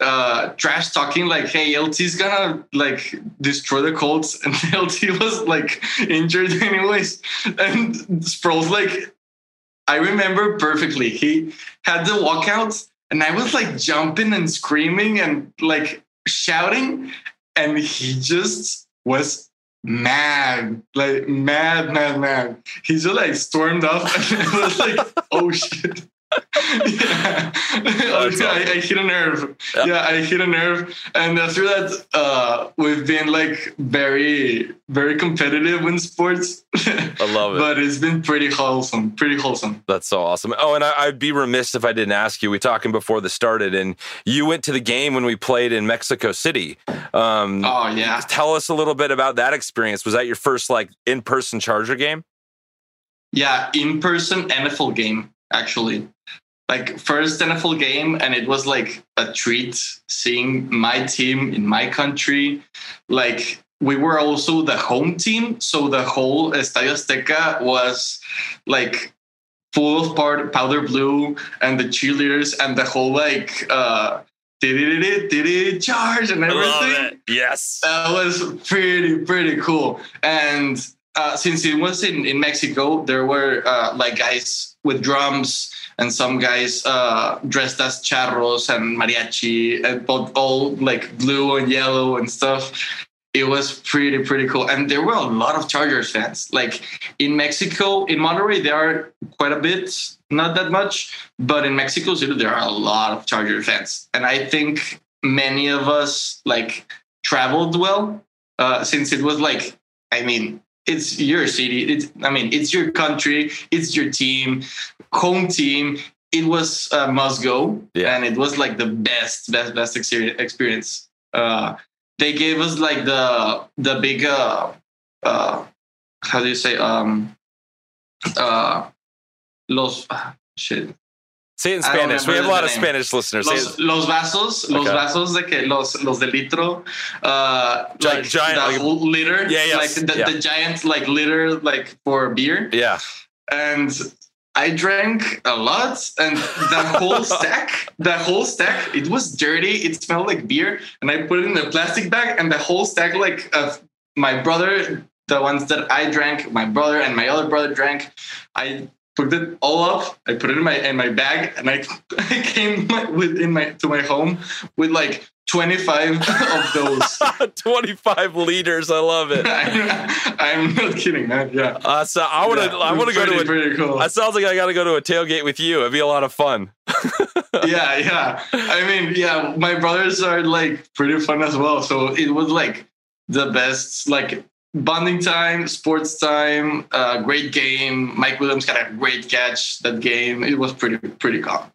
trash talking, like, "Hey, LT's gonna like destroy the Colts," and LT was like injured anyways, and Sproles like. I remember perfectly. He had the walkouts, and I was like jumping and screaming and like shouting, and he just was mad, like mad. He just like stormed off, and I was like, "Oh shit!" Yeah, I hit a nerve. Yeah, I hit a nerve, and after that, we've been like very, very competitive in sports. I love it, but it's been pretty wholesome. That's so awesome. Oh, and I'd be remiss if I didn't ask you. We were talking before this started, and you went to the game when we played in Mexico City. Tell us a little bit about that experience. Was that your first like in-person Charger game? Yeah, in-person NFL game. Actually, like first NFL game, and it was like a treat seeing my team in my country. Like we were also the home team, so the whole Estadio Azteca was like full of powder blue and the cheerleaders and the whole like Charge and everything. I love it. Yes, that was pretty cool. And since it was in Mexico, there were like guys with drums and some guys dressed as charros and mariachi, and all like blue and yellow and stuff. It was pretty cool. And there were a lot of Chargers fans. Like in Mexico, in Monterrey, there are quite a bit, not that much, but in Mexico City, there are a lot of Chargers fans. And I think many of us like traveled well since it was like, it's your city. It's your country. It's your team, home team. It was a must go, and it was like the best experience. They gave us like the big how do you say shit. Say it in Spanish. We have a lot of Spanish listeners. Los vasos, de que los de litro, giant, the whole liter. Yeah, yeah. Like the giant like liter like for beer. Yeah. And I drank a lot, and the whole stack, it was dirty. It smelled like beer, and I put it in a plastic bag, and the whole stack like of my brother, the ones that I drank, my brother and my other brother drank, I picked it all up. I put it in my bag, and I came to my home with like 25 of those. 25 liters. I love it. I'm not kidding, man. Yeah. So I want to go to a. Pretty cool. It sounds like I got to go to a tailgate with you. It'd be a lot of fun. Yeah. My brothers are like pretty fun as well. So it was like the best like. Bonding time, sports time, great game. Mike Williams got a great catch that game. It was pretty cool.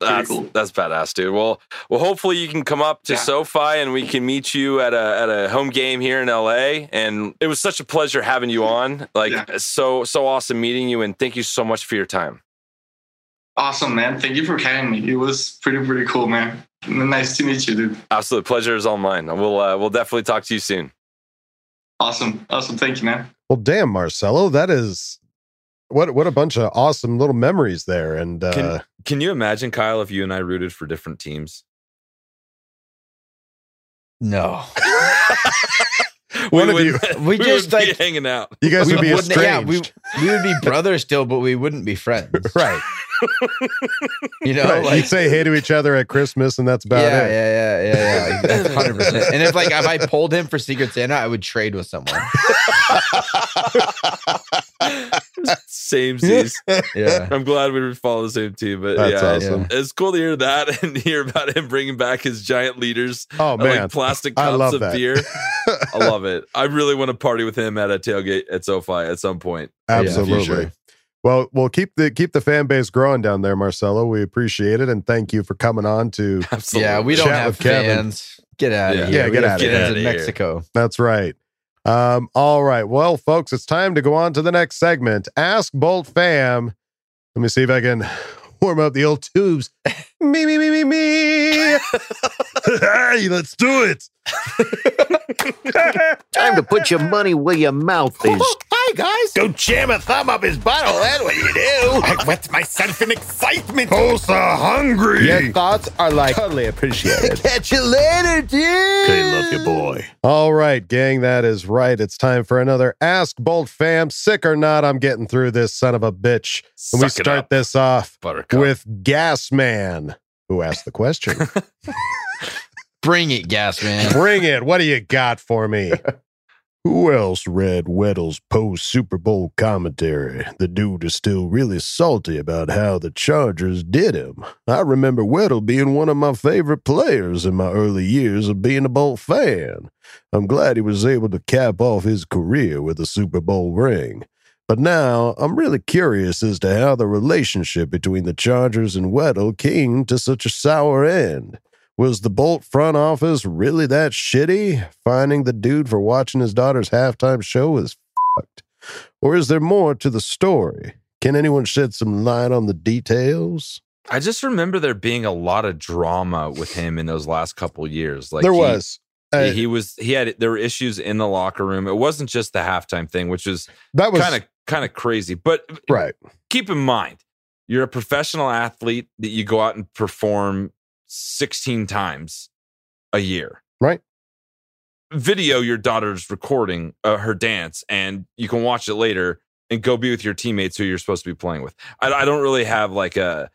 That's badass, dude. Well, hopefully you can come up to SoFi and we can meet you at a home game here in LA. And it was such a pleasure having you on. So awesome meeting you, and thank you so much for your time. Awesome, man. Thank you for having me. It was pretty cool, man. Nice to meet you, dude. Absolute pleasure is all mine. We'll definitely talk to you soon. Awesome. Thank you, man. Well, damn, Marcelo, that is what a bunch of awesome little memories there. And can you imagine, Kyle, if you and I rooted for different teams? No. One of you, we would just be hanging out. You guys would be estranged. Yeah, we would be brothers still, but we wouldn't be friends, right? Like, you'd say hey to each other at Christmas, and that's about it. Yeah. That's 100%. And if I pulled him for Secret Santa, I would trade with someone. Samesies. Yeah. I'm glad we follow the same team, but that's awesome. It's cool to hear that and hear about him bringing back his giant leaders. Oh man, like plastic cups of beer. I love it. I really want to party with him at a tailgate at SoFi at some point. Absolutely. Yeah, well, we'll keep the fan base growing down there, Marcelo. We appreciate it, and thank you for coming on to. Absolutely. Yeah, we don't have fans. Kevin. Get out of here. Yeah, get out of here. In Mexico. That's right. All right. Well, folks, it's time to go on to the next segment. Ask Bolt Fam. Let me see if I can warm up the old tubes. Me. Hey, let's do it. Time to put your money where your mouth is. Hi, guys. Go jam a thumb up his bottle. That's what you do. I wet myself in excitement. Oh, so hungry. Your thoughts are like totally appreciated. Catch you later, dude. Okay, love you, boy. All right, gang. That is right. It's time for another Ask Bolt Fam. Sick or not, I'm getting through this son of a bitch. And we start this off with Gas Man, who asked the question. Bring it, Gas Man. Bring it. What do you got for me? Who else read Weddle's post-Super Bowl commentary? The dude is still really salty about how the Chargers did him. I remember Weddle being one of my favorite players in my early years of being a Bolt fan. I'm glad he was able to cap off his career with a Super Bowl ring. But now, I'm really curious as to how the relationship between the Chargers and Weddle came to such a sour end. Was the Bolt front office really that shitty? Fining the dude for watching his daughter's halftime show is fucked. Or is there more to the story? Can anyone shed some light on the details? I just remember there being a lot of drama with him in those last couple years. Like there was. There were issues in the locker room. It wasn't just the halftime thing, which was kind of crazy. But right. Keep in mind, you're a professional athlete that you go out and perform 16 times a year, right? Video your daughter's recording her dance, and you can watch it later and go be with your teammates who you're supposed to be playing with. I don't really have like a.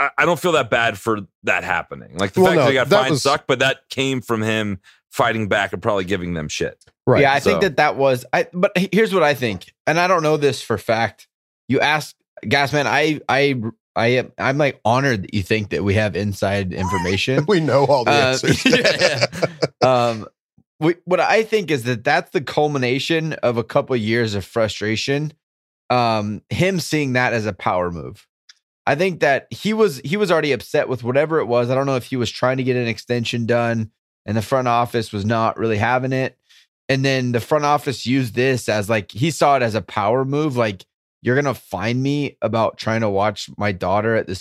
I don't feel that bad for that happening. Like the fact that they got fined sucked, but that came from him fighting back and probably giving them shit. Right? Yeah, I think that was. But here's what I think, and I don't know this for fact. You asked Gasman. I'm like honored that you think that we have inside information. We know all the answers. What I think is that's the culmination of a couple of years of frustration. Him seeing that as a power move. I think that he was already upset with whatever it was. I don't know if he was trying to get an extension done and the front office was not really having it. And then the front office used this as like, he saw it as a power move. Like, you're going to fine me about trying to watch my daughter at the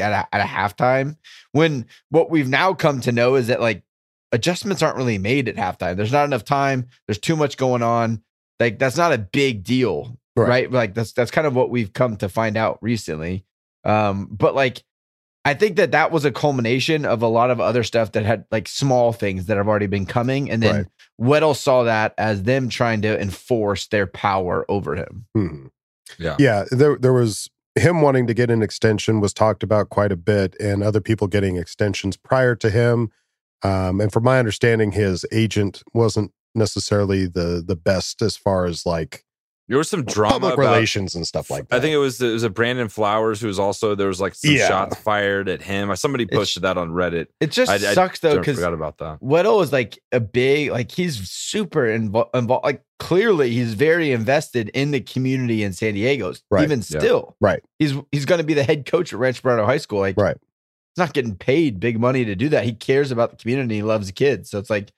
at a halftime, when what we've now come to know is that like adjustments aren't really made at halftime. There's not enough time. There's too much going on. Like, that's not a big deal, right? Like that's kind of what we've come to find out recently. But like, I think that was a culmination of a lot of other stuff that had like small things that have already been coming. And then Weddle saw that as them trying to enforce their power over him. Hmm. Yeah. There was him wanting to get an extension was talked about quite a bit, and other people getting extensions prior to him. And from my understanding, his agent wasn't necessarily the best as far as like there was some drama public relations and stuff like that. I think it was a Brandon Flowers who was also there was like some shots fired at him. Somebody posted that on Reddit. It just sucks though, because forgot about that. Weddle is like a big he's super involved. Like clearly he's very invested in the community in San Diego. Right. Even still, right? He's going to be the head coach at Rancho Bernardo High School. Like, right? He's not getting paid big money to do that. He cares about the community. He loves kids. So it's like,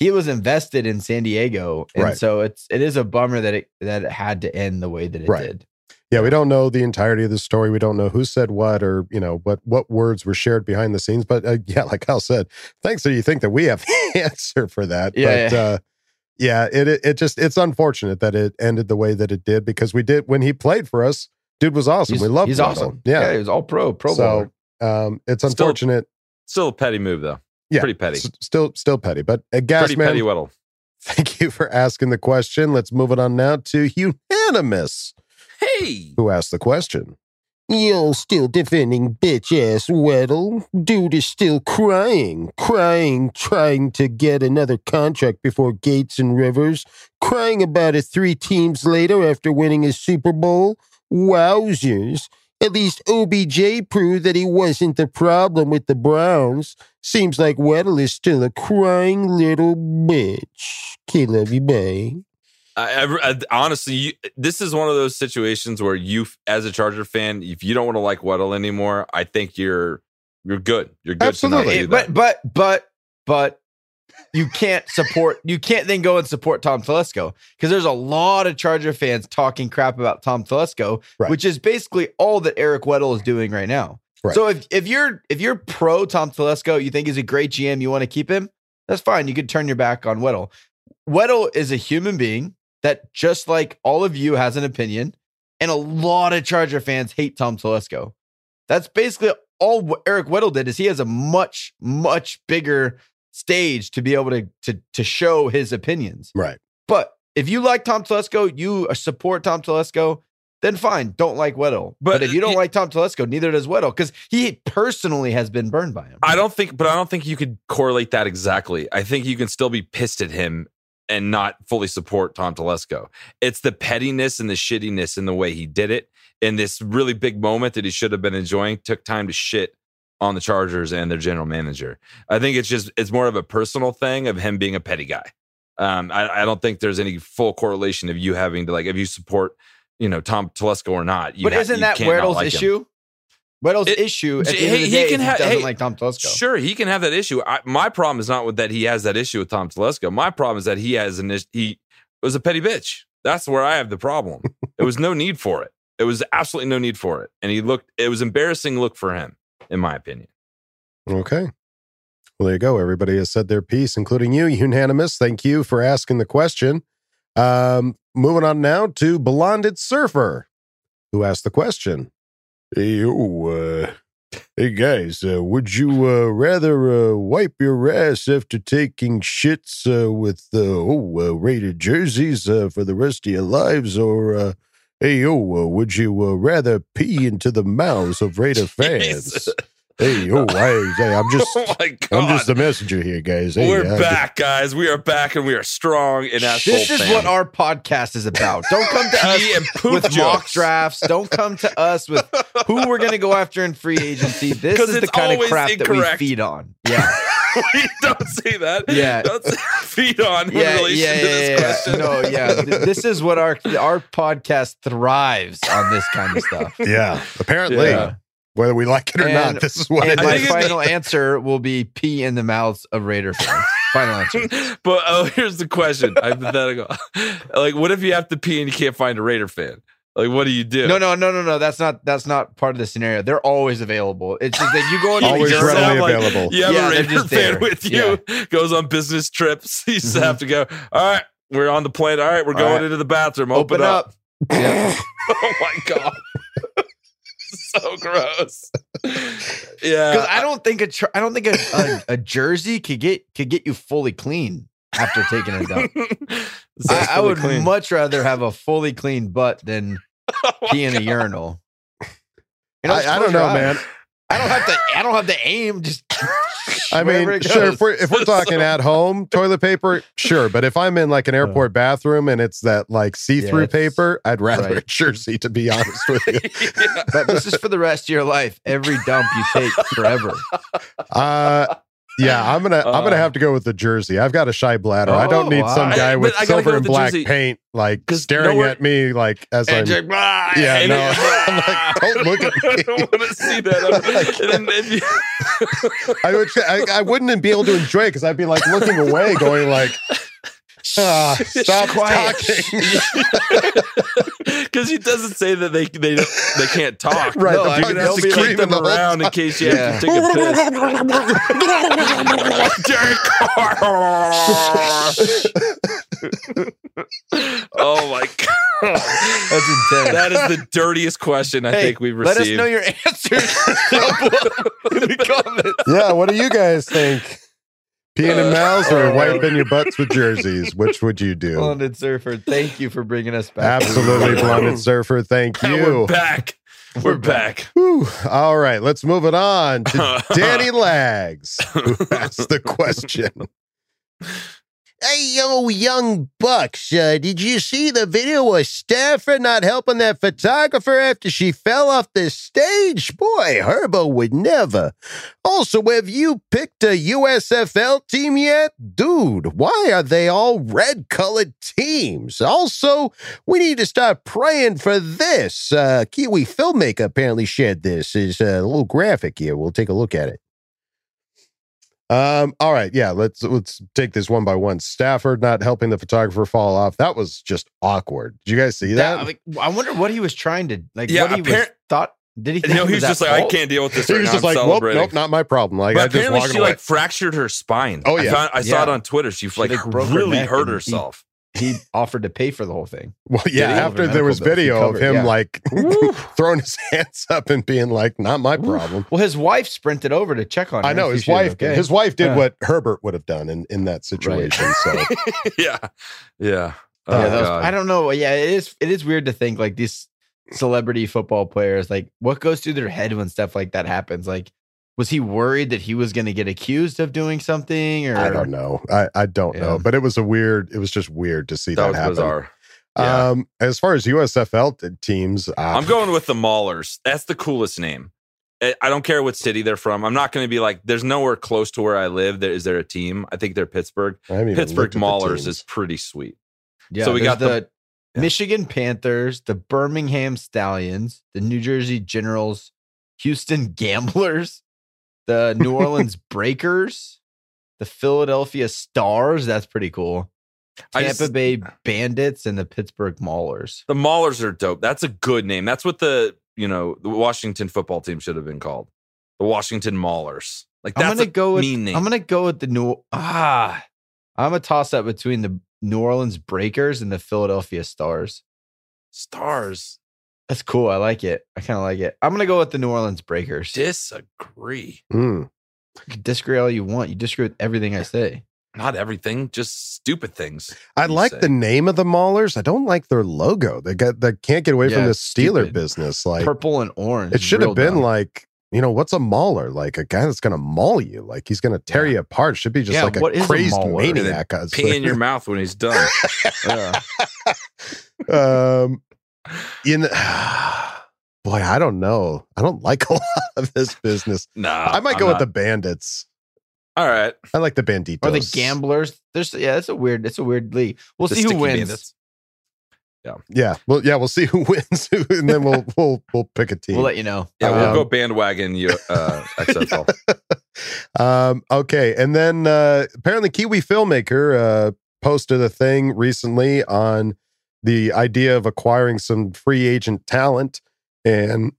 he was invested in San Diego, and so it is a bummer that it had to end the way that it did. Yeah, we don't know the entirety of the story. We don't know who said what, or what words were shared behind the scenes. But like Kyle said, thanks that you think that we have the answer for that. Yeah, but it's unfortunate that it ended the way that it did, because we did when he played for us. Dude was awesome. We loved him. He's awesome. Yeah, he was all pro. So it's unfortunate. Still a petty move though. Yeah, pretty petty. Still petty, but a Gas Man. Pretty petty Weddle. Thank you for asking the question. Let's move it on now to Unanimous. Hey, who asked the question? You're still defending bitch-ass Weddle. Dude is still crying, trying to get another contract before Gates and Rivers, crying about it 3 teams later after winning his Super Bowl. Wowzers. At least OBJ proved that he wasn't the problem with the Browns. Seems like Weddle is still a crying little bitch. Love you, babe. Honestly, this is one of those situations where you, as a Charger fan, if you don't want to like Weddle anymore, I think you're good. You're good. Absolutely, but you can't support. You can't then go and support Tom Telesco, because there's a lot of Charger fans talking crap about Tom Telesco, right, which is basically all that Eric Weddle is doing right now. Right. So if you're pro Tom Telesco, you think he's a great GM, you want to keep him, that's fine. You could turn your back on Weddle. Weddle is a human being that, just like all of you, has an opinion, and a lot of Charger fans hate Tom Telesco. That's basically all Eric Weddle did. Is he has a much, much bigger stage to be able to show his opinions. Right. But if you like Tom Telesco, you support Tom Telesco, then fine. Don't like Weddle. But if you don't like Tom Telesco, neither does Weddle, because he personally has been burned by him. I don't think you could correlate that exactly. I think you can still be pissed at him and not fully support Tom Telesco. It's the pettiness and the shittiness in the way he did it. And this really big moment that he should have been enjoying took time to shit on the Chargers and their general manager. I think it's more of a personal thing of him being a petty guy. I don't think there's any full correlation of you having to, like, if you support, Tom Telesco or not. But isn't that Weddle's issue? Weddle's issue at the end of the day, he doesn't like Tom Telesco. Sure, he can have that issue. My problem is not with that he has that issue with Tom Telesco. My problem is that he was a petty bitch. That's where I have the problem. It was no need for it. It was absolutely no need for it. And it was an embarrassing look for him, in my opinion. Okay. Well, there you go. Everybody has said their piece, including you, unanimous. Thank you for asking the question. Moving on now to Blonded Surfer, who asked the question. Hey guys, would you rather wipe your ass after taking shits with Raider jerseys for the rest of your lives, or would you rather pee into the mouths of Raider fans? I'm just the messenger here, guys. We're back, guys. We are back, and we are strong and asshole. This is what our podcast is about. Don't come to us with jokes. Mock drafts. Don't come to us with who we're going to go after in free agency. This is the kind of crap that we feed on. Yeah. Don't say that. Yeah. Don't feed on in relation to this question. No, this is what our podcast thrives on, this kind of stuff. Yeah. Apparently. Yeah. Whether we like it or not, this is what it is. My final answer will be pee in the mouths of Raider fans. Final answer. But here's the question. Hypothetical. Like, what if you have to pee and you can't find a Raider fan? Like, what do you do? No. That's not part of the scenario. They're always available. It's just that you go and always readily available. You have a Raider fan with you. Yeah. Goes on business trips. You just have to go, all right, we're on the plane. All right, we're going into the bathroom. Open up. Yeah. Oh, my God. So gross. Yeah, because I don't think a jersey could get you fully clean after taking a dump. I would much rather have a fully clean butt than pee in a urinal. I don't know, man. I don't have to aim. Just I mean, sure. If we're talking at home toilet paper, sure. But if I'm in like an airport bathroom and it's that like see-through paper, I'd rather a jersey, to be honest with you. Yeah. But this is for the rest of your life. Every dump you take forever. Yeah, I'm gonna have to go with the jersey. I've got a shy bladder. I don't need some guy with silver and black paint like staring at me like as I'm. Yeah, no. I'm like, don't look at me. I don't want to see that. I wouldn't be able to enjoy it because I'd be like looking away, going like, stop talking. Because he doesn't say that they can't talk. Right. No, you have to keep them around in case you have to take a piss. Derek Carr. Oh my God. That's intense. That is the dirtiest question I think we've received. Let us know your answers in the comments. Yeah, what do you guys think? Peeing in mouths or wiping your butts with jerseys? Which would you do? Blonded Surfer, thank you for bringing us back. Absolutely, Blonded Surfer, thank you. We're back. We're back. Whew. All right, let's move it on to Danny Lags, who asked the question. Hey, yo, young bucks, did you see the video of Stafford not helping that photographer after she fell off the stage? Boy, Herbo would never. Also, have you picked a USFL team yet? Dude, why are they all red-colored teams? Also, we need to start praying for this. Kiwi Filmmaker apparently shared this. It's a little graphic here. We'll take a look at it. All right. Yeah. Let's take this one by one. Stafford not helping the photographer fall off. That was just awkward. Did you guys see that? I wonder what he was trying to like. Yeah, he's just like, I can't deal with this. He was just like, nope, not my problem. Like, but apparently she like fractured her spine. Oh yeah, I saw it on Twitter. She like really hurt herself. He offered to pay for the whole thing. Well, yeah. After there was video of him like throwing his hands up and being like, "Not my problem." Well, his wife sprinted over to check on him. I know his wife. Okay. His wife did what Herbert would have done in that situation. Right. So yeah. I don't know. Yeah, it is weird to think like these celebrity football players, like what goes through their head when stuff like that happens, like. Was he worried that he was going to get accused of doing something? Or? I don't know. I don't know. But it was just weird to see that happen. Bizarre. Yeah. As far as USFL teams... I'm going with the Maulers. That's the coolest name. I don't care what city they're from. I'm not going to be like, there's nowhere close to where I live. Is there a team? I think they're Pittsburgh. Pittsburgh Maulers is pretty sweet. Yeah, so we got the Michigan Panthers, the Birmingham Stallions, the New Jersey Generals, Houston Gamblers, the New Orleans Breakers, the Philadelphia Stars. That's pretty cool. Tampa Bay Bandits and the Pittsburgh Maulers. The Maulers are dope. That's a good name. That's what the Washington football team should have been called. The Washington Maulers. Like that's a mean name. I'm going to go with the I'm a toss up between the New Orleans Breakers and the Philadelphia Stars. Stars. That's cool. I like it. I kind of like it. I'm going to go with the New Orleans Breakers. Disagree. You can disagree all you want. You disagree with everything I say. Not everything, just stupid things. I like the name of the Maulers. I don't like their logo. They can't get away from the Steeler business. Like purple and orange. It should have been what's a Mauler? Like a guy that's going to maul you. Like he's going to tear you apart. Should be just like a crazed maniac. Pee in your mouth when he's done. Boy, I don't know. I don't like a lot of this business. I might go with the Bandits. All right, I like the Banditos or the Gamblers. It's a weird league. We'll see who wins. Bandits. Yeah. Well, yeah, we'll see who wins, and then we'll pick a team. We'll let you know. Yeah, we'll go bandwagon. XFL. Okay, and then apparently Kiwi Filmmaker posted a thing recently on the idea of acquiring some free agent talent and,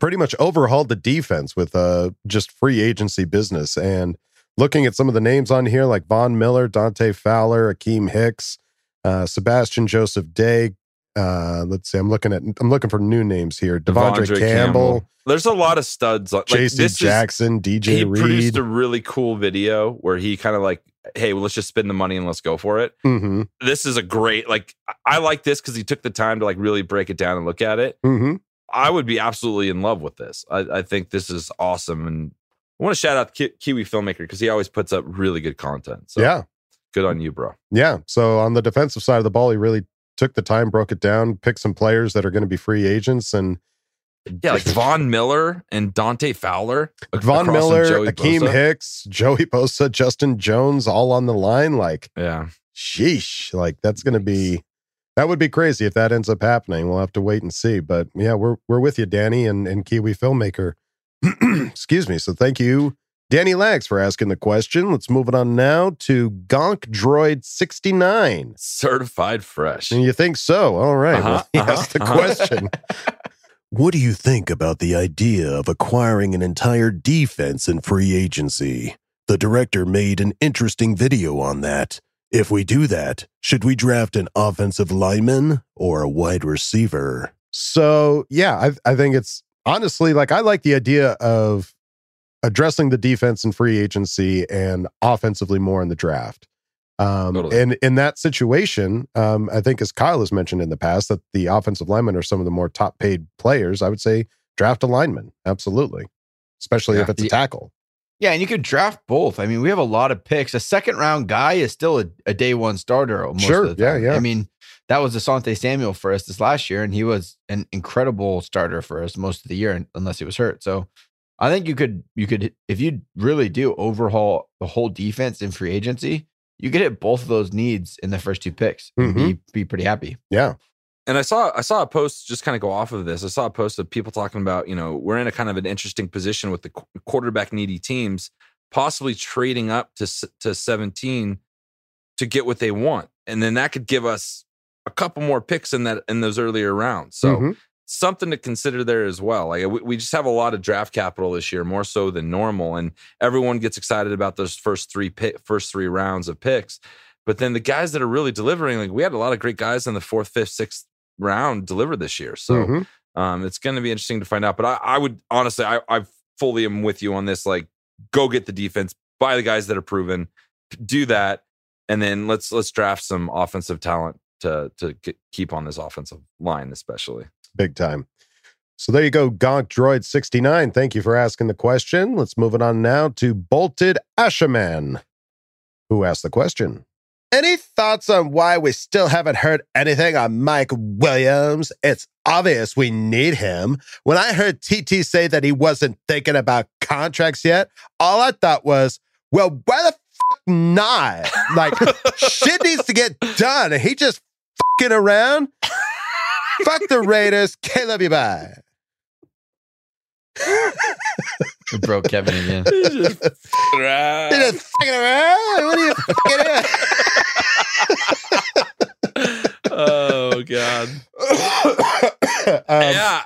pretty much overhauled the defense with just free agency business. And looking at some of the names on here, like Von Miller, Dante Fowler, Akeem Hicks, Sebastian Joseph Day. Let's see, I'm looking for new names here. Devondre Campbell. There's a lot of studs. Like, JC Jackson, DJ Reed. He produced a really cool video where he kind of like, hey, well, let's just spend the money and let's go for it. Mm-hmm. This is a great, like, I like this because he took the time to like really break it down and look at it. Mm-hmm. I would be absolutely in love with this. I think this is awesome. And I want to shout out Kiwi Filmmaker because he always puts up really good content. So yeah, good on you, bro. Yeah. So on the defensive side of the ball, he really took the time, broke it down, picked some players that are going to be free agents and like Von Miller and Dante Fowler. Von Miller, Akeem Hicks, Joey Bosa, Justin Jones, all on the line. Like, sheesh. Like, that's going to be, that would be crazy if that ends up happening. We'll have to wait and see. But yeah, we're with you, Danny and Kiwi Filmmaker. Excuse me. So thank you, Danny Lags, for asking the question. Let's move it on now to Gonk Droid 69. Certified fresh. And you think so? All right. Well, he asked the question. What do you think about the idea of acquiring an entire defense in free agency? The director made an interesting video on that. If we do that, should we draft an offensive lineman or a wide receiver? So, yeah, I think it's honestly like I like the idea of addressing the defense in free agency and offensively more in the draft. Totally. And in that situation, I think as Kyle has mentioned in the past, that the offensive linemen are some of the more top paid players. I would say draft a lineman. Absolutely. Especially if it's a tackle. Yeah, and you could draft both. I mean, we have a lot of picks. A second round guy is still a day one starter. Most of the time. I mean, that was Asante Samuel for us this last year, and he was an incredible starter for us most of the year, unless he was hurt. So I think you could, if you really do overhaul the whole defense in free agency, you could hit both of those needs in the first two picks. Mm-hmm. And be pretty happy. Yeah. And I saw a post, just kind of go off of this. I saw a post of people talking about, you know, we're in a kind of an interesting position with the quarterback needy teams, possibly trading up to 17 to get what they want. And then that could give us a couple more picks in those earlier rounds. So something to consider there as well. Like we just have a lot of draft capital this year, more so than normal. And everyone gets excited about those first three rounds of picks. But then the guys that are really delivering, like we had a lot of great guys in the fourth, fifth, sixth round delivered this year. So it's going to be interesting to find out. But I would honestly, I fully am with you on this. Like, go get the defense, buy the guys that are proven, do that, and then let's draft some offensive talent to keep on this offensive line, especially big time. So there you go, Gonk Droid 69. Thank you for asking the question. Let's move it on now to Bolted Ashaman, who asked the question. Any thoughts on why we still haven't heard anything on Mike Williams? It's obvious we need him. When I heard TT say that he wasn't thinking about contracts yet, all I thought was, well, why the fuck not? Like, shit needs to get done. And he just fucking around. Fuck the Raiders. Can't love you, bye. It broke Kevin again. He's just fucking around. What are you fucking at? Oh God. Yeah,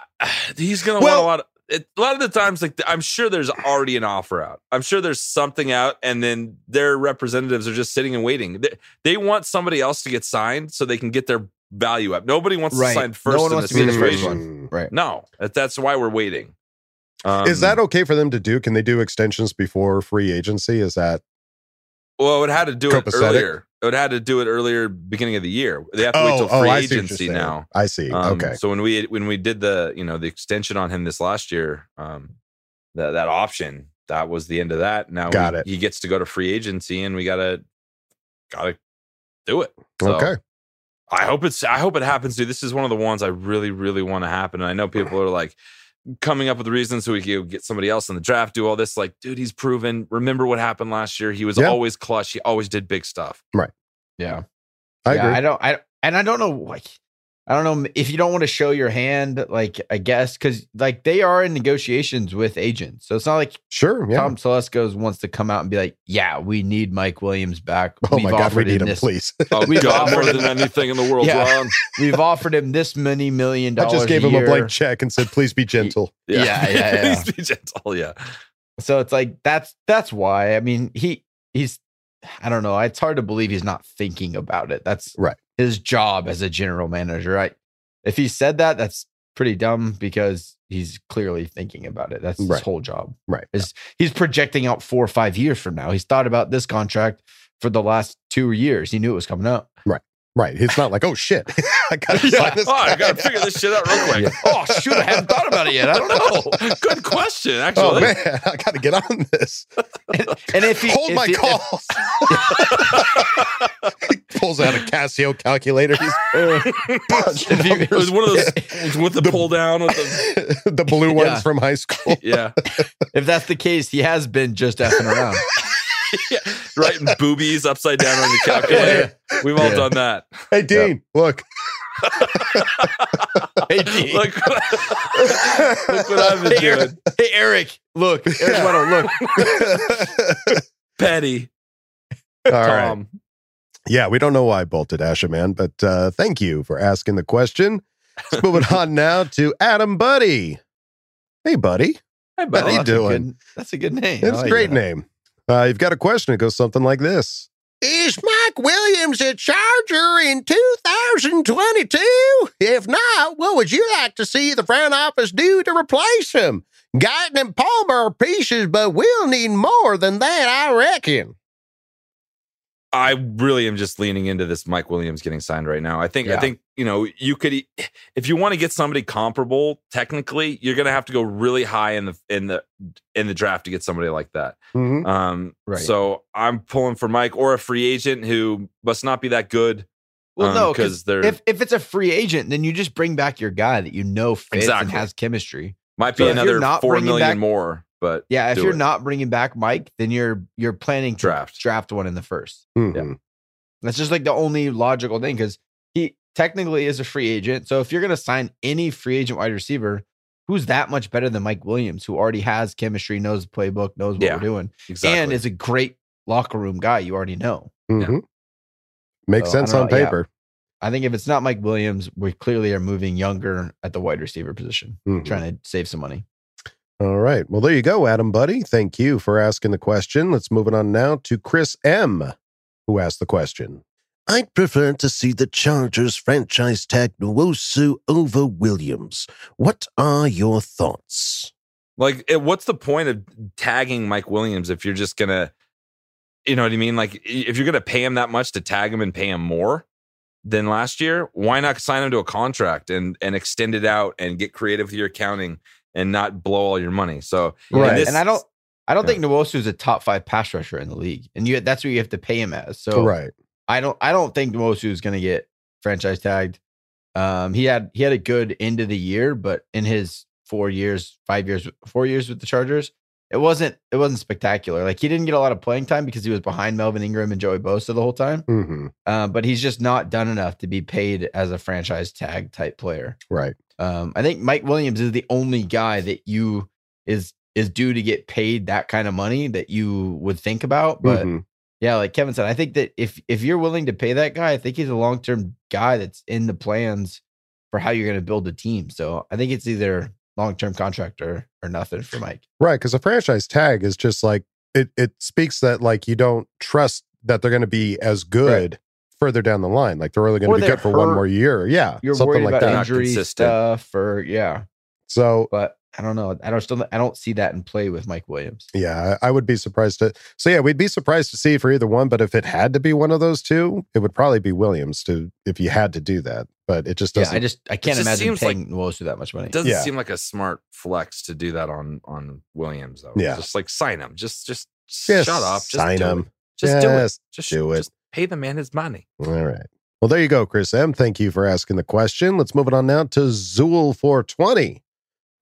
he's gonna want a lot of it. A lot of the times, like, I'm sure there's already an offer out. I'm sure there's something out, and then their representatives are just sitting and waiting. They want somebody else to get signed so they can get their value up. Nobody wants to sign first. No one wants to be the first one. Right? No, that's why we're waiting. Is that okay for them to do? Can they do extensions before free agency? Is that? Well, it had to do it earlier. It had to do it earlier, beginning of the year. They have to wait till free agency now. I see. Okay. So when we did the extension on him this last year, that option, that was the end of that. Now he gets to go to free agency, and we gotta do it. So, okay. I hope it happens, dude. This is one of the ones I really, really want to happen. And I know people are like coming up with reasons so we could get somebody else in the draft, do all this. Like, dude, he's proven. Remember what happened last year? He was always clutch. He always did big stuff. Right. Yeah. I agree. I don't know if you don't want to show your hand, like, I guess, because like they are in negotiations with agents. So it's not like Tom Telesco wants to come out and be like, yeah, we need Mike Williams back. Oh my God, we need him, please. We've got more than anything in the world. Yeah. We've offered him this many $1 million. I just gave him a blank check and said, please be gentle. Yeah. Please be gentle. Yeah. So it's like, that's why. I mean, he's, I don't know. It's hard to believe he's not thinking about it. That's right. His job as a general manager, right? If he said that, that's pretty dumb because he's clearly thinking about it. That's his whole job. Right. He's projecting out 4 or 5 years from now. He's thought about this contract for the last 2 years. He knew it was coming up. Right. It's not like, oh, shit. I got to sign this. I got to figure this shit out real quick. Yeah. Oh, shoot. I haven't thought about it yet. I don't know. Good question, actually. Oh, man. I got to get on this. And if he... Hold my calls. He pulls out a Casio calculator. He's it was one of those with the pull down. With the blue ones from high school. Yeah. If that's the case, he has been just effing around. Yeah. Writing boobies upside down on the calculator. Yeah. We've all done that. Hey, Dean, look. Hey, Dean. Look what I've been doing. Hey, Eric, look. Eric Weddle, look. Petty. All right. Yeah, we don't know why I bolted Ashaman, but thank you for asking the question. Let's move it on now to Adam Buddy. Hey, Buddy. Hi, Buddy. How you doing? That's a good name. It's a great name. You've got a question. It goes something like this. Is Mike Williams a Charger in 2022? If not, what would you like to see the front office do to replace him? Guyton and Palmer are pieces, but we'll need more than that, I reckon. I really am just leaning into this Mike Williams getting signed right now. I think, you know, you could, if you want to get somebody comparable, technically, you're going to have to go really high in the draft to get somebody like that. Mm-hmm. Right. So I'm pulling for Mike or a free agent who must not be that good. Well, no, because if it's a free agent, then you just bring back your guy that you know fits and has chemistry. Might be so another $4 million back, more, but yeah, if you're not bringing back Mike, then you're planning to draft one in the first. Mm-hmm. Yeah. That's just like the only logical thing because he technically is a free agent. So if you're going to sign any free agent wide receiver, who's that much better than Mike Williams, who already has chemistry, knows the playbook, knows what we're doing, and is a great locker room guy. You already know. Mm-hmm. Yeah. Makes sense on paper. Yeah. I think if it's not Mike Williams, we clearly are moving younger at the wide receiver position, trying to save some money. All right. Well, there you go, Adam, buddy. Thank you for asking the question. Let's move it on now to Chris M., who asked the question. I'd prefer to see the Chargers franchise tag Nwosu over Williams. What are your thoughts? Like, what's the point of tagging Mike Williams if you're just going to, you know what I mean? Like, if you're going to pay him that much to tag him and pay him more than last year, why not sign him to a contract and extend it out and get creative with your accounting and not blow all your money? So, right. And I don't think Nwosu is a top 5 pass rusher in the league, and that's what you have to pay him as. So, right. I don't think Nwosu is going to get franchise tagged. He had a good end of the year, but in his 4 years with the Chargers, It wasn't spectacular. Like, he didn't get a lot of playing time because he was behind Melvin Ingram and Joey Bosa the whole time. Mm-hmm. But he's just not done enough to be paid as a franchise tag type player. Right. I think Mike Williams is the only guy that is due to get paid that kind of money that you would think about. But yeah, like Kevin said, I think that if you're willing to pay that guy, I think he's a long-term guy that's in the plans for how you're going to build a team. So I think it's either long-term contract or nothing for Mike. Right, because a franchise tag is just like, it speaks that, like, you don't trust that they're going to be as good further down the line. Like, they're only going to be good for one more year. Yeah, you're something worried like about that. Injury stuff or, yeah. So, but I don't know. I don't see that in play with Mike Williams. Yeah, I would be surprised to. So yeah, we'd be surprised to see for either one. But if it had to be one of those two, it would probably be Williams if you had to do that. But it just doesn't. Yeah, I can't imagine paying Williams that much money. It doesn't seem like a smart flex to do that on Williams though. Yeah, just like sign him. Just shut up. Sign him. Just do it. Just pay the man his money. All right. Well, there you go, Chris M. Thank you for asking the question. Let's move it on now to Zool420.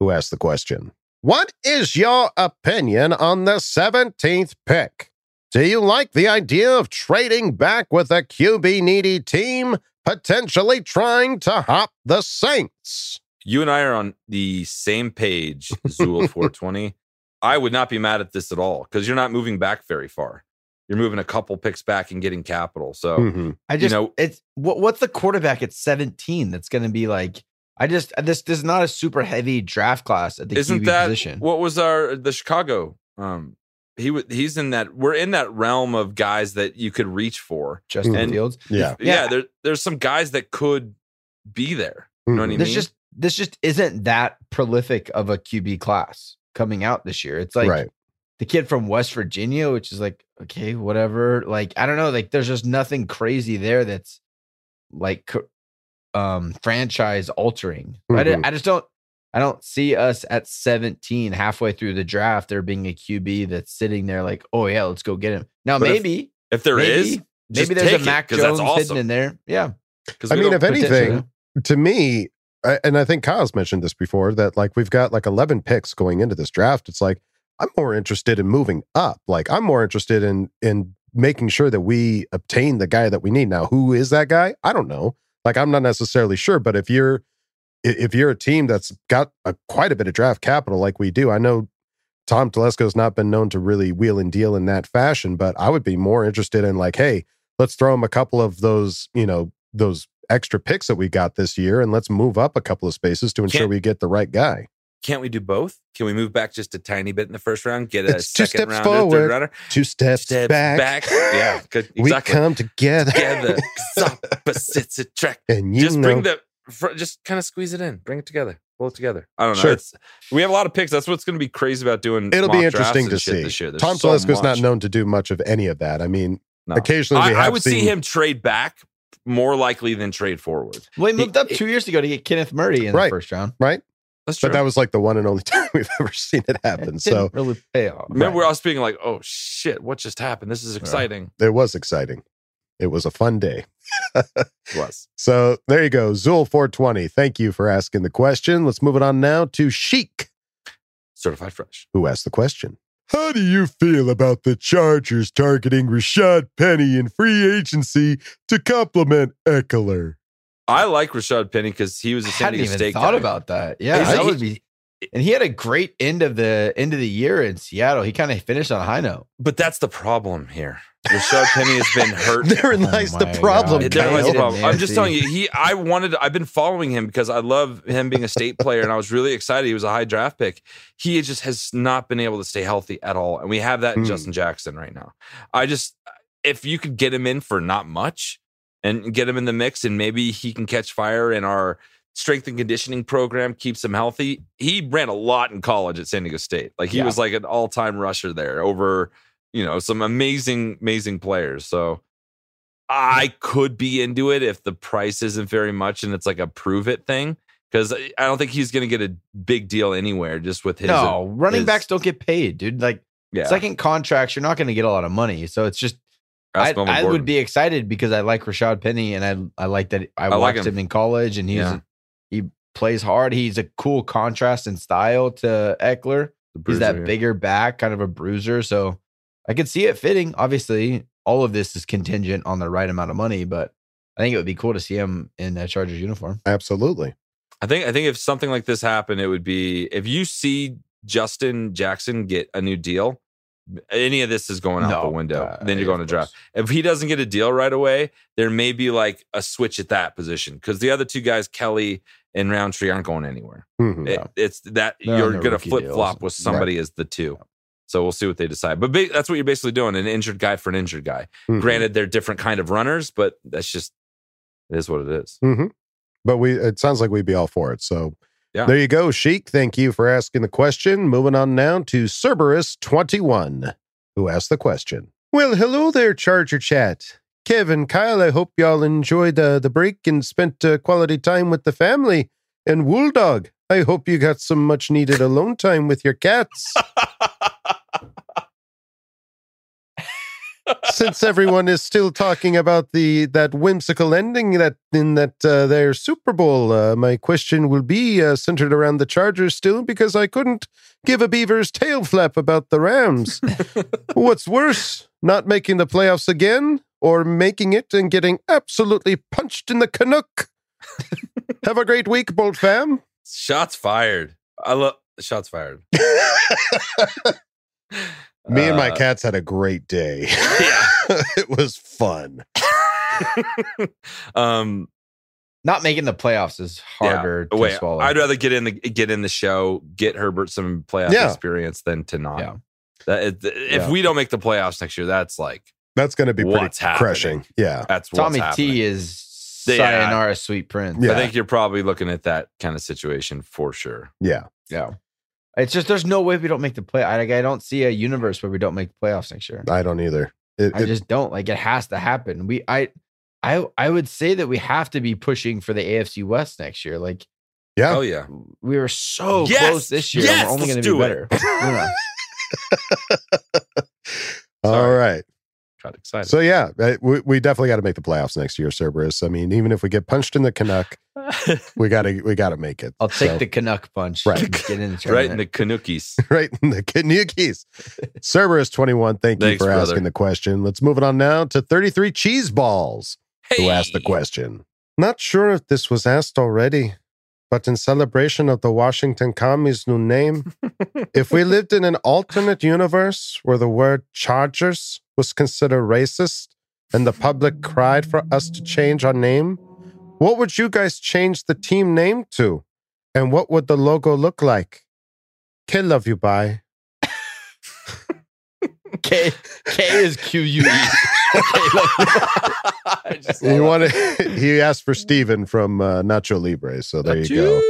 Who asked the question? What is your opinion on the 17th pick? Do you like the idea of trading back with a QB needy team, potentially trying to hop the Saints? You and I are on the same page, Zool420. I would not be mad at this at all because you're not moving back very far. You're moving a couple picks back and getting capital. So what's the quarterback at 17 that's going to be like? This is not a super heavy draft class at the QB position. What was the Chicago? He's in that. We're in that realm of guys that you could reach for. Justin Fields. Yeah. There's some guys that could be there. You know what I mean? This just isn't that prolific of a QB class coming out this year. It's like the kid from West Virginia, which is like, okay, whatever. Like, I don't know. Like, there's just nothing crazy there that's like. Franchise altering. I just don't. I don't see us at 17, halfway through the draft, there being a QB that's sitting there like, oh yeah, let's go get him. Now but maybe if there maybe, is, maybe there's a Mac Jones hidden in there. Yeah. I mean, if anything, to me, and I think Kyle's mentioned this before, that like we've got like 11 picks going into this draft. It's like I'm more interested in moving up. Like I'm more interested in making sure that we obtain the guy that we need. Now, who is that guy? I don't know. Like, I'm not necessarily sure, but if you're a team that's got quite a bit of draft capital like we do, I know Tom Telesco's not been known to really wheel and deal in that fashion, but I would be more interested in like, hey, let's throw him a couple of those, you know, those extra picks that we got this year, and let's move up a couple of spaces to ensure we get the right guy. Can't we do both? Can we move back just a tiny bit in the first round? Get a second round or third rounder? 2 steps back. Yeah, exactly. We come together. Opposites attract. And just kind of squeeze it in. Bring it together. Pull it together. I don't know. Sure. We have a lot of picks. That's what's going to be crazy about doing. It'll be interesting to see. Tom Telesco's not known to do much of any of that. I mean, No. Occasionally, I would see him trade back more likely than trade forward. Well, he moved up 2 years ago to get Kenneth Murray in the first round. Right. That's true. But that was like the one and only time we've ever seen it happen. It didn't really pay off. Remember, we're all being like, oh, shit, what just happened? This is exciting. It was exciting. It was a fun day. It was. So there you go. Zool 420. Thank you for asking the question. Let's move it on now to Sheik. Certified Fresh. Who asked the question? How do you feel about the Chargers targeting Rashad Penny in free agency to complement Eckler? I like Rashad Penny because he was a San Diego State guy. I hadn't even thought about that. Yeah, and he had a great end of the year in Seattle. He kind of finished on a high note. But that's the problem here. Rashad Penny has been hurt. There lies the problem. I'm just telling you, I've been following him because I love him being a state player, and I was really excited. He was a high draft pick. He just has not been able to stay healthy at all, and we have that in Justin Jackson right now. If you could get him in for not much and get him in the mix, and maybe he can catch fire in our strength and conditioning program, keeps him healthy. He ran a lot in college at San Diego State. Like he was like an all-time rusher there over... some amazing, amazing players. So I could be into it if the price isn't very much and it's like a prove it thing. Because I don't think he's going to get a big deal anywhere just with his. No, running backs don't get paid, dude. Second contracts, you're not going to get a lot of money. So it's just, I would be excited because I like Rashad Penny and I like that I watched him in college and he plays hard. He's a cool contrast in style to Eckler. He's that bigger back, kind of a bruiser. So I could see it fitting. Obviously, all of this is contingent on the right amount of money, but I think it would be cool to see him in a Chargers uniform. Absolutely. I think if something like this happened, it would be if you see Justin Jackson get a new deal, any of this is going out the window. Then you're going to draft. If he doesn't get a deal right away, there may be like a switch at that position because the other two guys, Kelly and Roundtree, aren't going anywhere. Mm-hmm, it's that you're going to flip-flop with somebody as the two. So we'll see what they decide. But that's what you're basically doing, an injured guy for an injured guy. Mm-hmm. Granted, they're different kind of runners, but that's just, it is what it is. Mm-hmm. But it sounds like we'd be all for it. So there you go, Sheik. Thank you for asking the question. Moving on now to Cerberus21, who asked the question. Well, hello there, Charger Chat. Kevin, Kyle, I hope y'all enjoyed the break and spent quality time with the family. And Wool Dog, I hope you got some much-needed alone time with your cats. Since everyone is still talking about that whimsical ending in their Super Bowl, my question will be centered around the Chargers still because I couldn't give a beaver's tail flap about the Rams. What's worse, not making the playoffs again or making it and getting absolutely punched in the Canuck? Have a great week, Bolt fam. Shots fired. I love shots fired. Me and my cats had a great day. Yeah. It was fun. Not making the playoffs is harder to swallow. I'd rather get in the show, get Herbert some playoff experience than to not. Yeah. If we don't make the playoffs next year, that's going to be pretty crushing. Yeah, that's Tommy T is sayonara, sweet prince. Yeah. I think you're probably looking at that kind of situation for sure. Yeah, yeah. It's just there's no way we don't make the play. I don't see a universe where we don't make the playoffs next year. I don't either. I just don't. It has to happen. I would say that we have to be pushing for the AFC West next year. Yeah. Oh yeah. We were so close this year. Yes, we're only going to be better. All right. Got excited. So yeah, we definitely got to make the playoffs next year, Cerberus. I mean, even if we get punched in the Canuck, we gotta make it. I'll take the Canuck punch. Right, get in the right in the Canuckies. Right in the Canuckies. Cerberus21, thanks, you for asking the question. Let's move it on now to 33 Cheese Balls, who asked the question. Not sure if this was asked already, but in celebration of the Washington Commies' new name, if we lived in an alternate universe where the word Chargers was considered racist and the public cried for us to change our name, what would you guys change the team name to? And what would the logo look like? K love you, bye. K is Q-U-E. He asked for Steven from Nacho Libre, so there you go.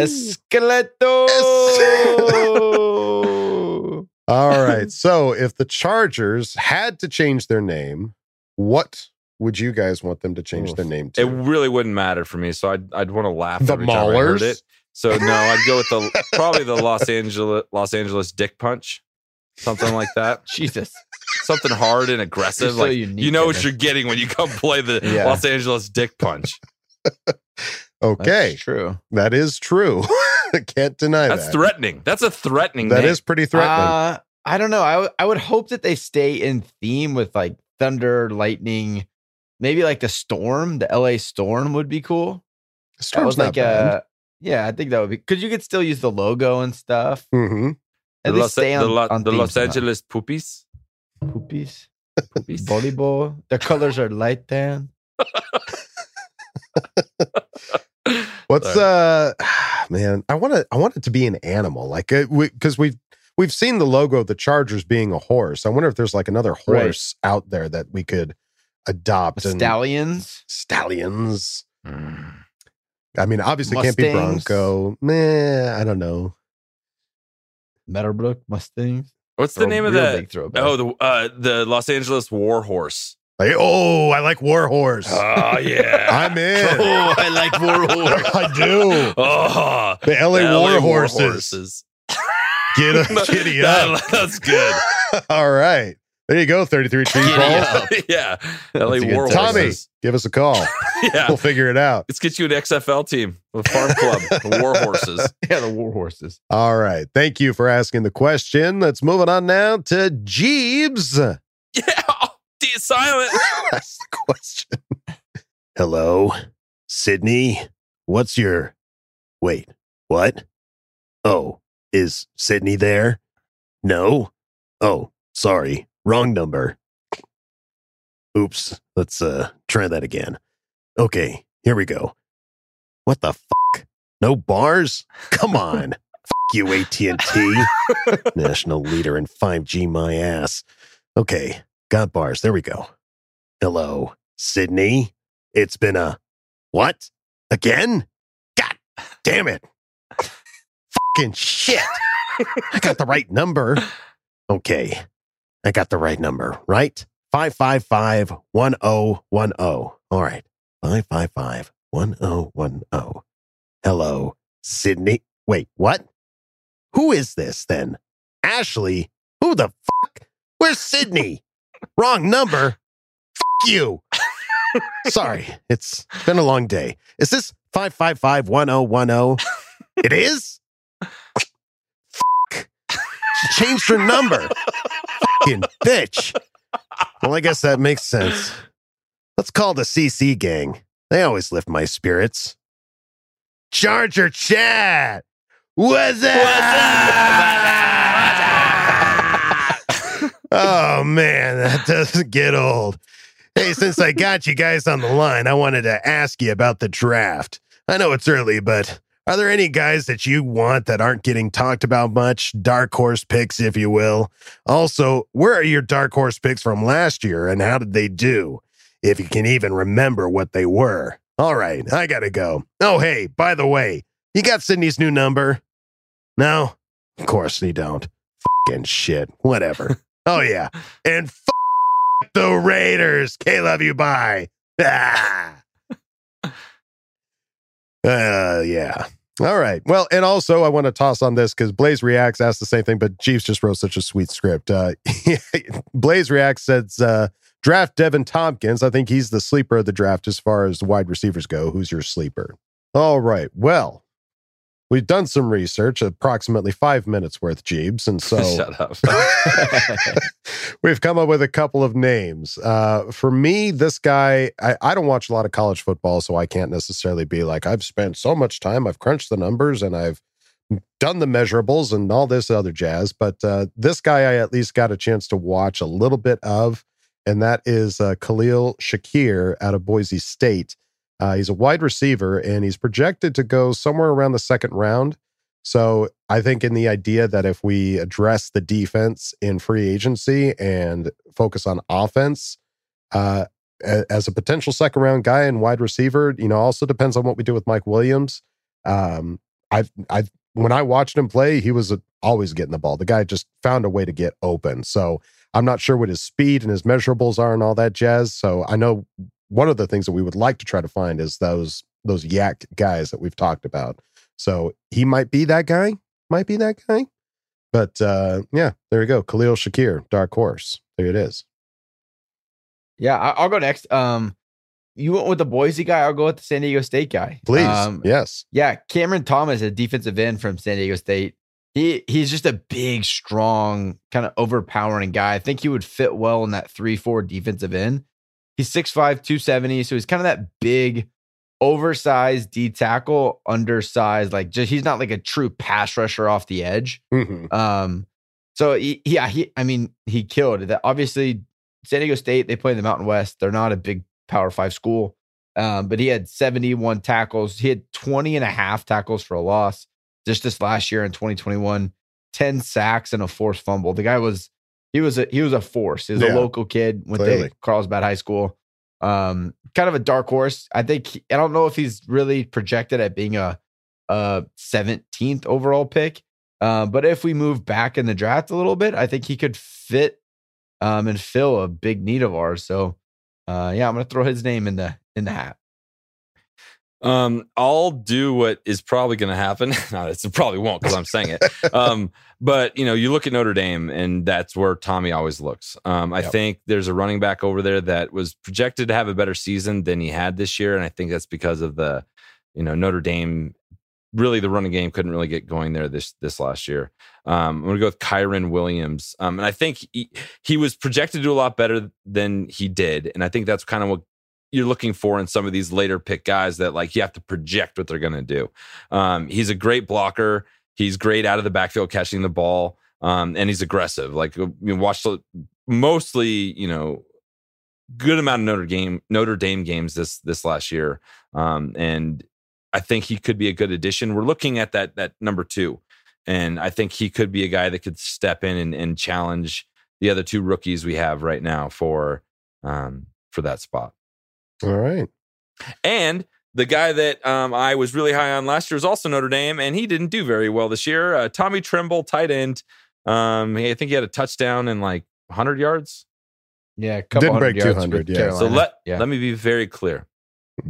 Esqueleto! All right, so if the Chargers had to change their name, What would you guys want them to change their name to? It really wouldn't matter for me, so I'd want to laugh the every Maulers? Time I heard it. So no, I'd go with the probably the Los Angeles Dick Punch, something like that. Jesus. Something hard and aggressive. So like unique, you know what you're getting when you come play the Los Angeles Dick Punch. Okay. That's true. That is true. Can't deny that. That's threatening. That's a threatening name. That is pretty threatening. I don't know. I would hope that they stay in theme with like thunder, lightning, maybe like the storm. The LA Storm would be cool. The Storm's not bad. Yeah, I think that would be, because you could still use the logo and stuff. Mm-hmm. At least stay on the Los Angeles Poopies. Poopies. Volleyball. Their colors are light tan. What's man? I want it to be an animal, like because we've seen the logo of the Chargers being a horse. I wonder if there's like another horse out there that we could adopt. Stallions. Mm. I mean, obviously Mustangs. It can't be Bronco. I don't know. Meadowbrook Mustangs. What's the name of that? The Los Angeles War Horse. Like, I like War Horse. Oh, yeah. I'm in. Oh, I like War Horse. I do. Oh, the LA War Horses. Get up, giddy up. That's good. All right. There you go, 33 cheese balls. Yeah. LA War Horses. Tommy, give us a call. We'll figure it out. Let's get you an XFL team, a farm club, the War Horses. Yeah, the War Horses. All right. Thank you for asking the question. Let's move it on now to Jeebs. Yeah. Silent. That's the question. Hello, Sydney. Wait, what? Oh, is Sydney there? No. Oh, sorry. Wrong number. Oops. Let's try that again. Okay, here we go. What the fuck? No bars? Come on. Fuck you, AT&T. National leader in 5G my ass. Okay. Got bars. There we go. Hello, Sydney. It's been a... What? Again? God damn it. Fucking shit. I got the right number. Okay. I got the right number, right? 555-1010. All right. 555-1010. Hello, Sydney. Wait, what? Who is this then? Ashley? Who the fuck? Where's Sydney? Wrong number. Fuck you. Sorry. It's been a long day. Is this 555-1010? It is? Fuck. She changed her number. Fucking bitch. Well, I guess that makes sense. Let's call the CC gang. They always lift my spirits. Charger chat. What's up? Oh, man, that doesn't get old. Hey, since I got you guys on the line, I wanted to ask you about the draft. I know it's early, but are there any guys that you want that aren't getting talked about much? Dark horse picks, if you will. Also, where are your dark horse picks from last year, and how did they do? If you can even remember what they were. All right, I gotta go. Oh, hey, by the way, you got Sydney's new number? No? Of course you don't. Fucking shit. Whatever. Oh, yeah. And the Raiders. Love you. Bye. Yeah. All right. Well, and also I want to toss on this because Blaze Reacts asked the same thing, but Jeeves just wrote such a sweet script. Blaze Reacts says, draft Devin Tompkins. I think he's the sleeper of the draft as far as the wide receivers go. Who's your sleeper? All right. Well, we've done some research, approximately 5 minutes worth, Jeebs, and so shut up. We've come up with a couple of names. For me, this guy, I don't watch a lot of college football, so I can't necessarily be like, I've spent so much time, I've crunched the numbers, and I've done the measurables and all this other jazz, but this guy I at least got a chance to watch a little bit of, and that is Khalil Shakir out of Boise State. He's a wide receiver, and he's projected to go somewhere around the second round. So I think in the idea that if we address the defense in free agency and focus on offense as a potential second-round guy and wide receiver, you know, also depends on what we do with Mike Williams. When I watched him play, he was always getting the ball. The guy just found a way to get open. So I'm not sure what his speed and his measurables are and all that jazz. So I know one of the things that we would like to try to find is those yak guys that we've talked about. So he might be that guy. But yeah, there we go. Khalil Shakir, dark horse. There it is. Yeah, I'll go next. You went with the Boise guy. I'll go with the San Diego State guy. Please. Yes. Yeah. Cameron Thomas, a defensive end from San Diego State. He's just a big, strong, kind of overpowering guy. I think he would fit well in that 3-4 defensive end. He's 6'5", 270. So he's kind of that big, oversized D tackle, undersized. Like, just, he's not like a true pass rusher off the edge. Mm-hmm. So he killed it. Obviously, San Diego State, they play in the Mountain West. They're not a big Power 5 school, but he had 71 tackles. He had 20 and a half tackles for a loss just this last year in 2021, 10 sacks and a forced fumble. The guy was a force. He was a local kid, went to Carlsbad High School. Kind of a dark horse. I think, I don't know if he's really projected at being a 17th overall pick, but if we move back in the draft a little bit, I think he could fit and fill a big need of ours. So I'm going to throw his name in the hat. I'll do what is probably going to happen. No, it probably won't, because I'm saying it. But, you look at Notre Dame, and that's where Tommy always looks. I think there's a running back over there that was projected to have a better season than he had this year, and I think that's because of the, Notre Dame, really the running game couldn't really get going there this last year. I'm going to go with Kyron Williams. And I think he was projected to do a lot better than he did, and I think that's kind of what you're looking for in some of these later pick guys, that like you have to project what they're going to do. He's a great blocker. He's great out of the backfield catching the ball. And he's aggressive. Like, you watched mostly, good amount of Notre Dame games this last year. And I think he could be a good addition. We're looking at that number 2. And I think he could be a guy that could step in and challenge the other 2 rookies we have right now for that spot. All right. And the guy that I was really high on last year is also Notre Dame, and he didn't do very well this year. Tommy Tremble, tight end. I think he had a touchdown and like 100 yards. Yeah, didn't break 200. Yeah. So let me be very clear.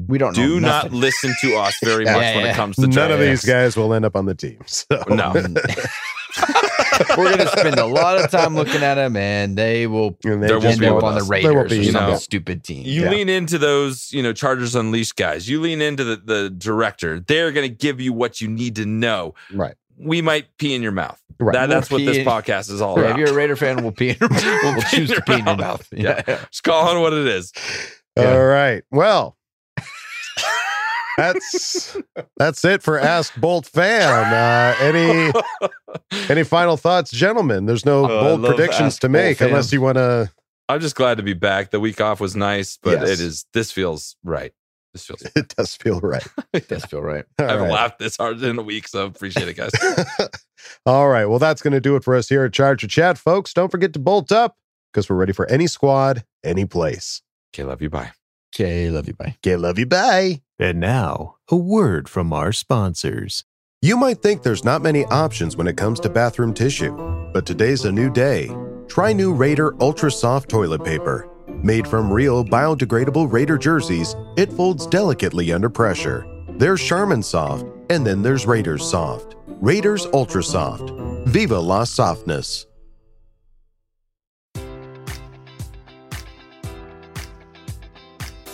We don't do not listen to us very much when it comes to none of these guys will end up on the team. So. No. We're going to spend a lot of time looking at them, and they will end up on the Raiders or some stupid team. You lean into those, Chargers Unleashed guys. You lean into the director. They're going to give you what you need to know. Right. We might pee in your mouth. Right. That's what this podcast is all about. If you're a Raider fan, we'll pee in your mouth. We'll choose to pee in your mouth. Yeah. Just call it what it is. Yeah. All right. Well, that's it for Ask Bolt Fam. Any final thoughts, gentlemen? There's no bold predictions to make unless you want to. I'm just glad to be back. The week off was nice, but this feels right. It does feel right. It does feel right. I haven't laughed this hard in a week, so appreciate it, guys. All right. Well, that's going to do it for us here at Charger Chat, folks. Don't forget to bolt up, because we're ready for any squad, any place. Okay, love you. Bye. Okay, love you, bye. Okay, love you, bye. And now, a word from our sponsors. You might think there's not many options when it comes to bathroom tissue, but today's a new day. Try new Raider Ultra Soft Toilet Paper. Made from real biodegradable Raider jerseys, it folds delicately under pressure. There's Charmin Soft, and then there's Raiders Soft. Raiders Ultra Soft. Viva la softness.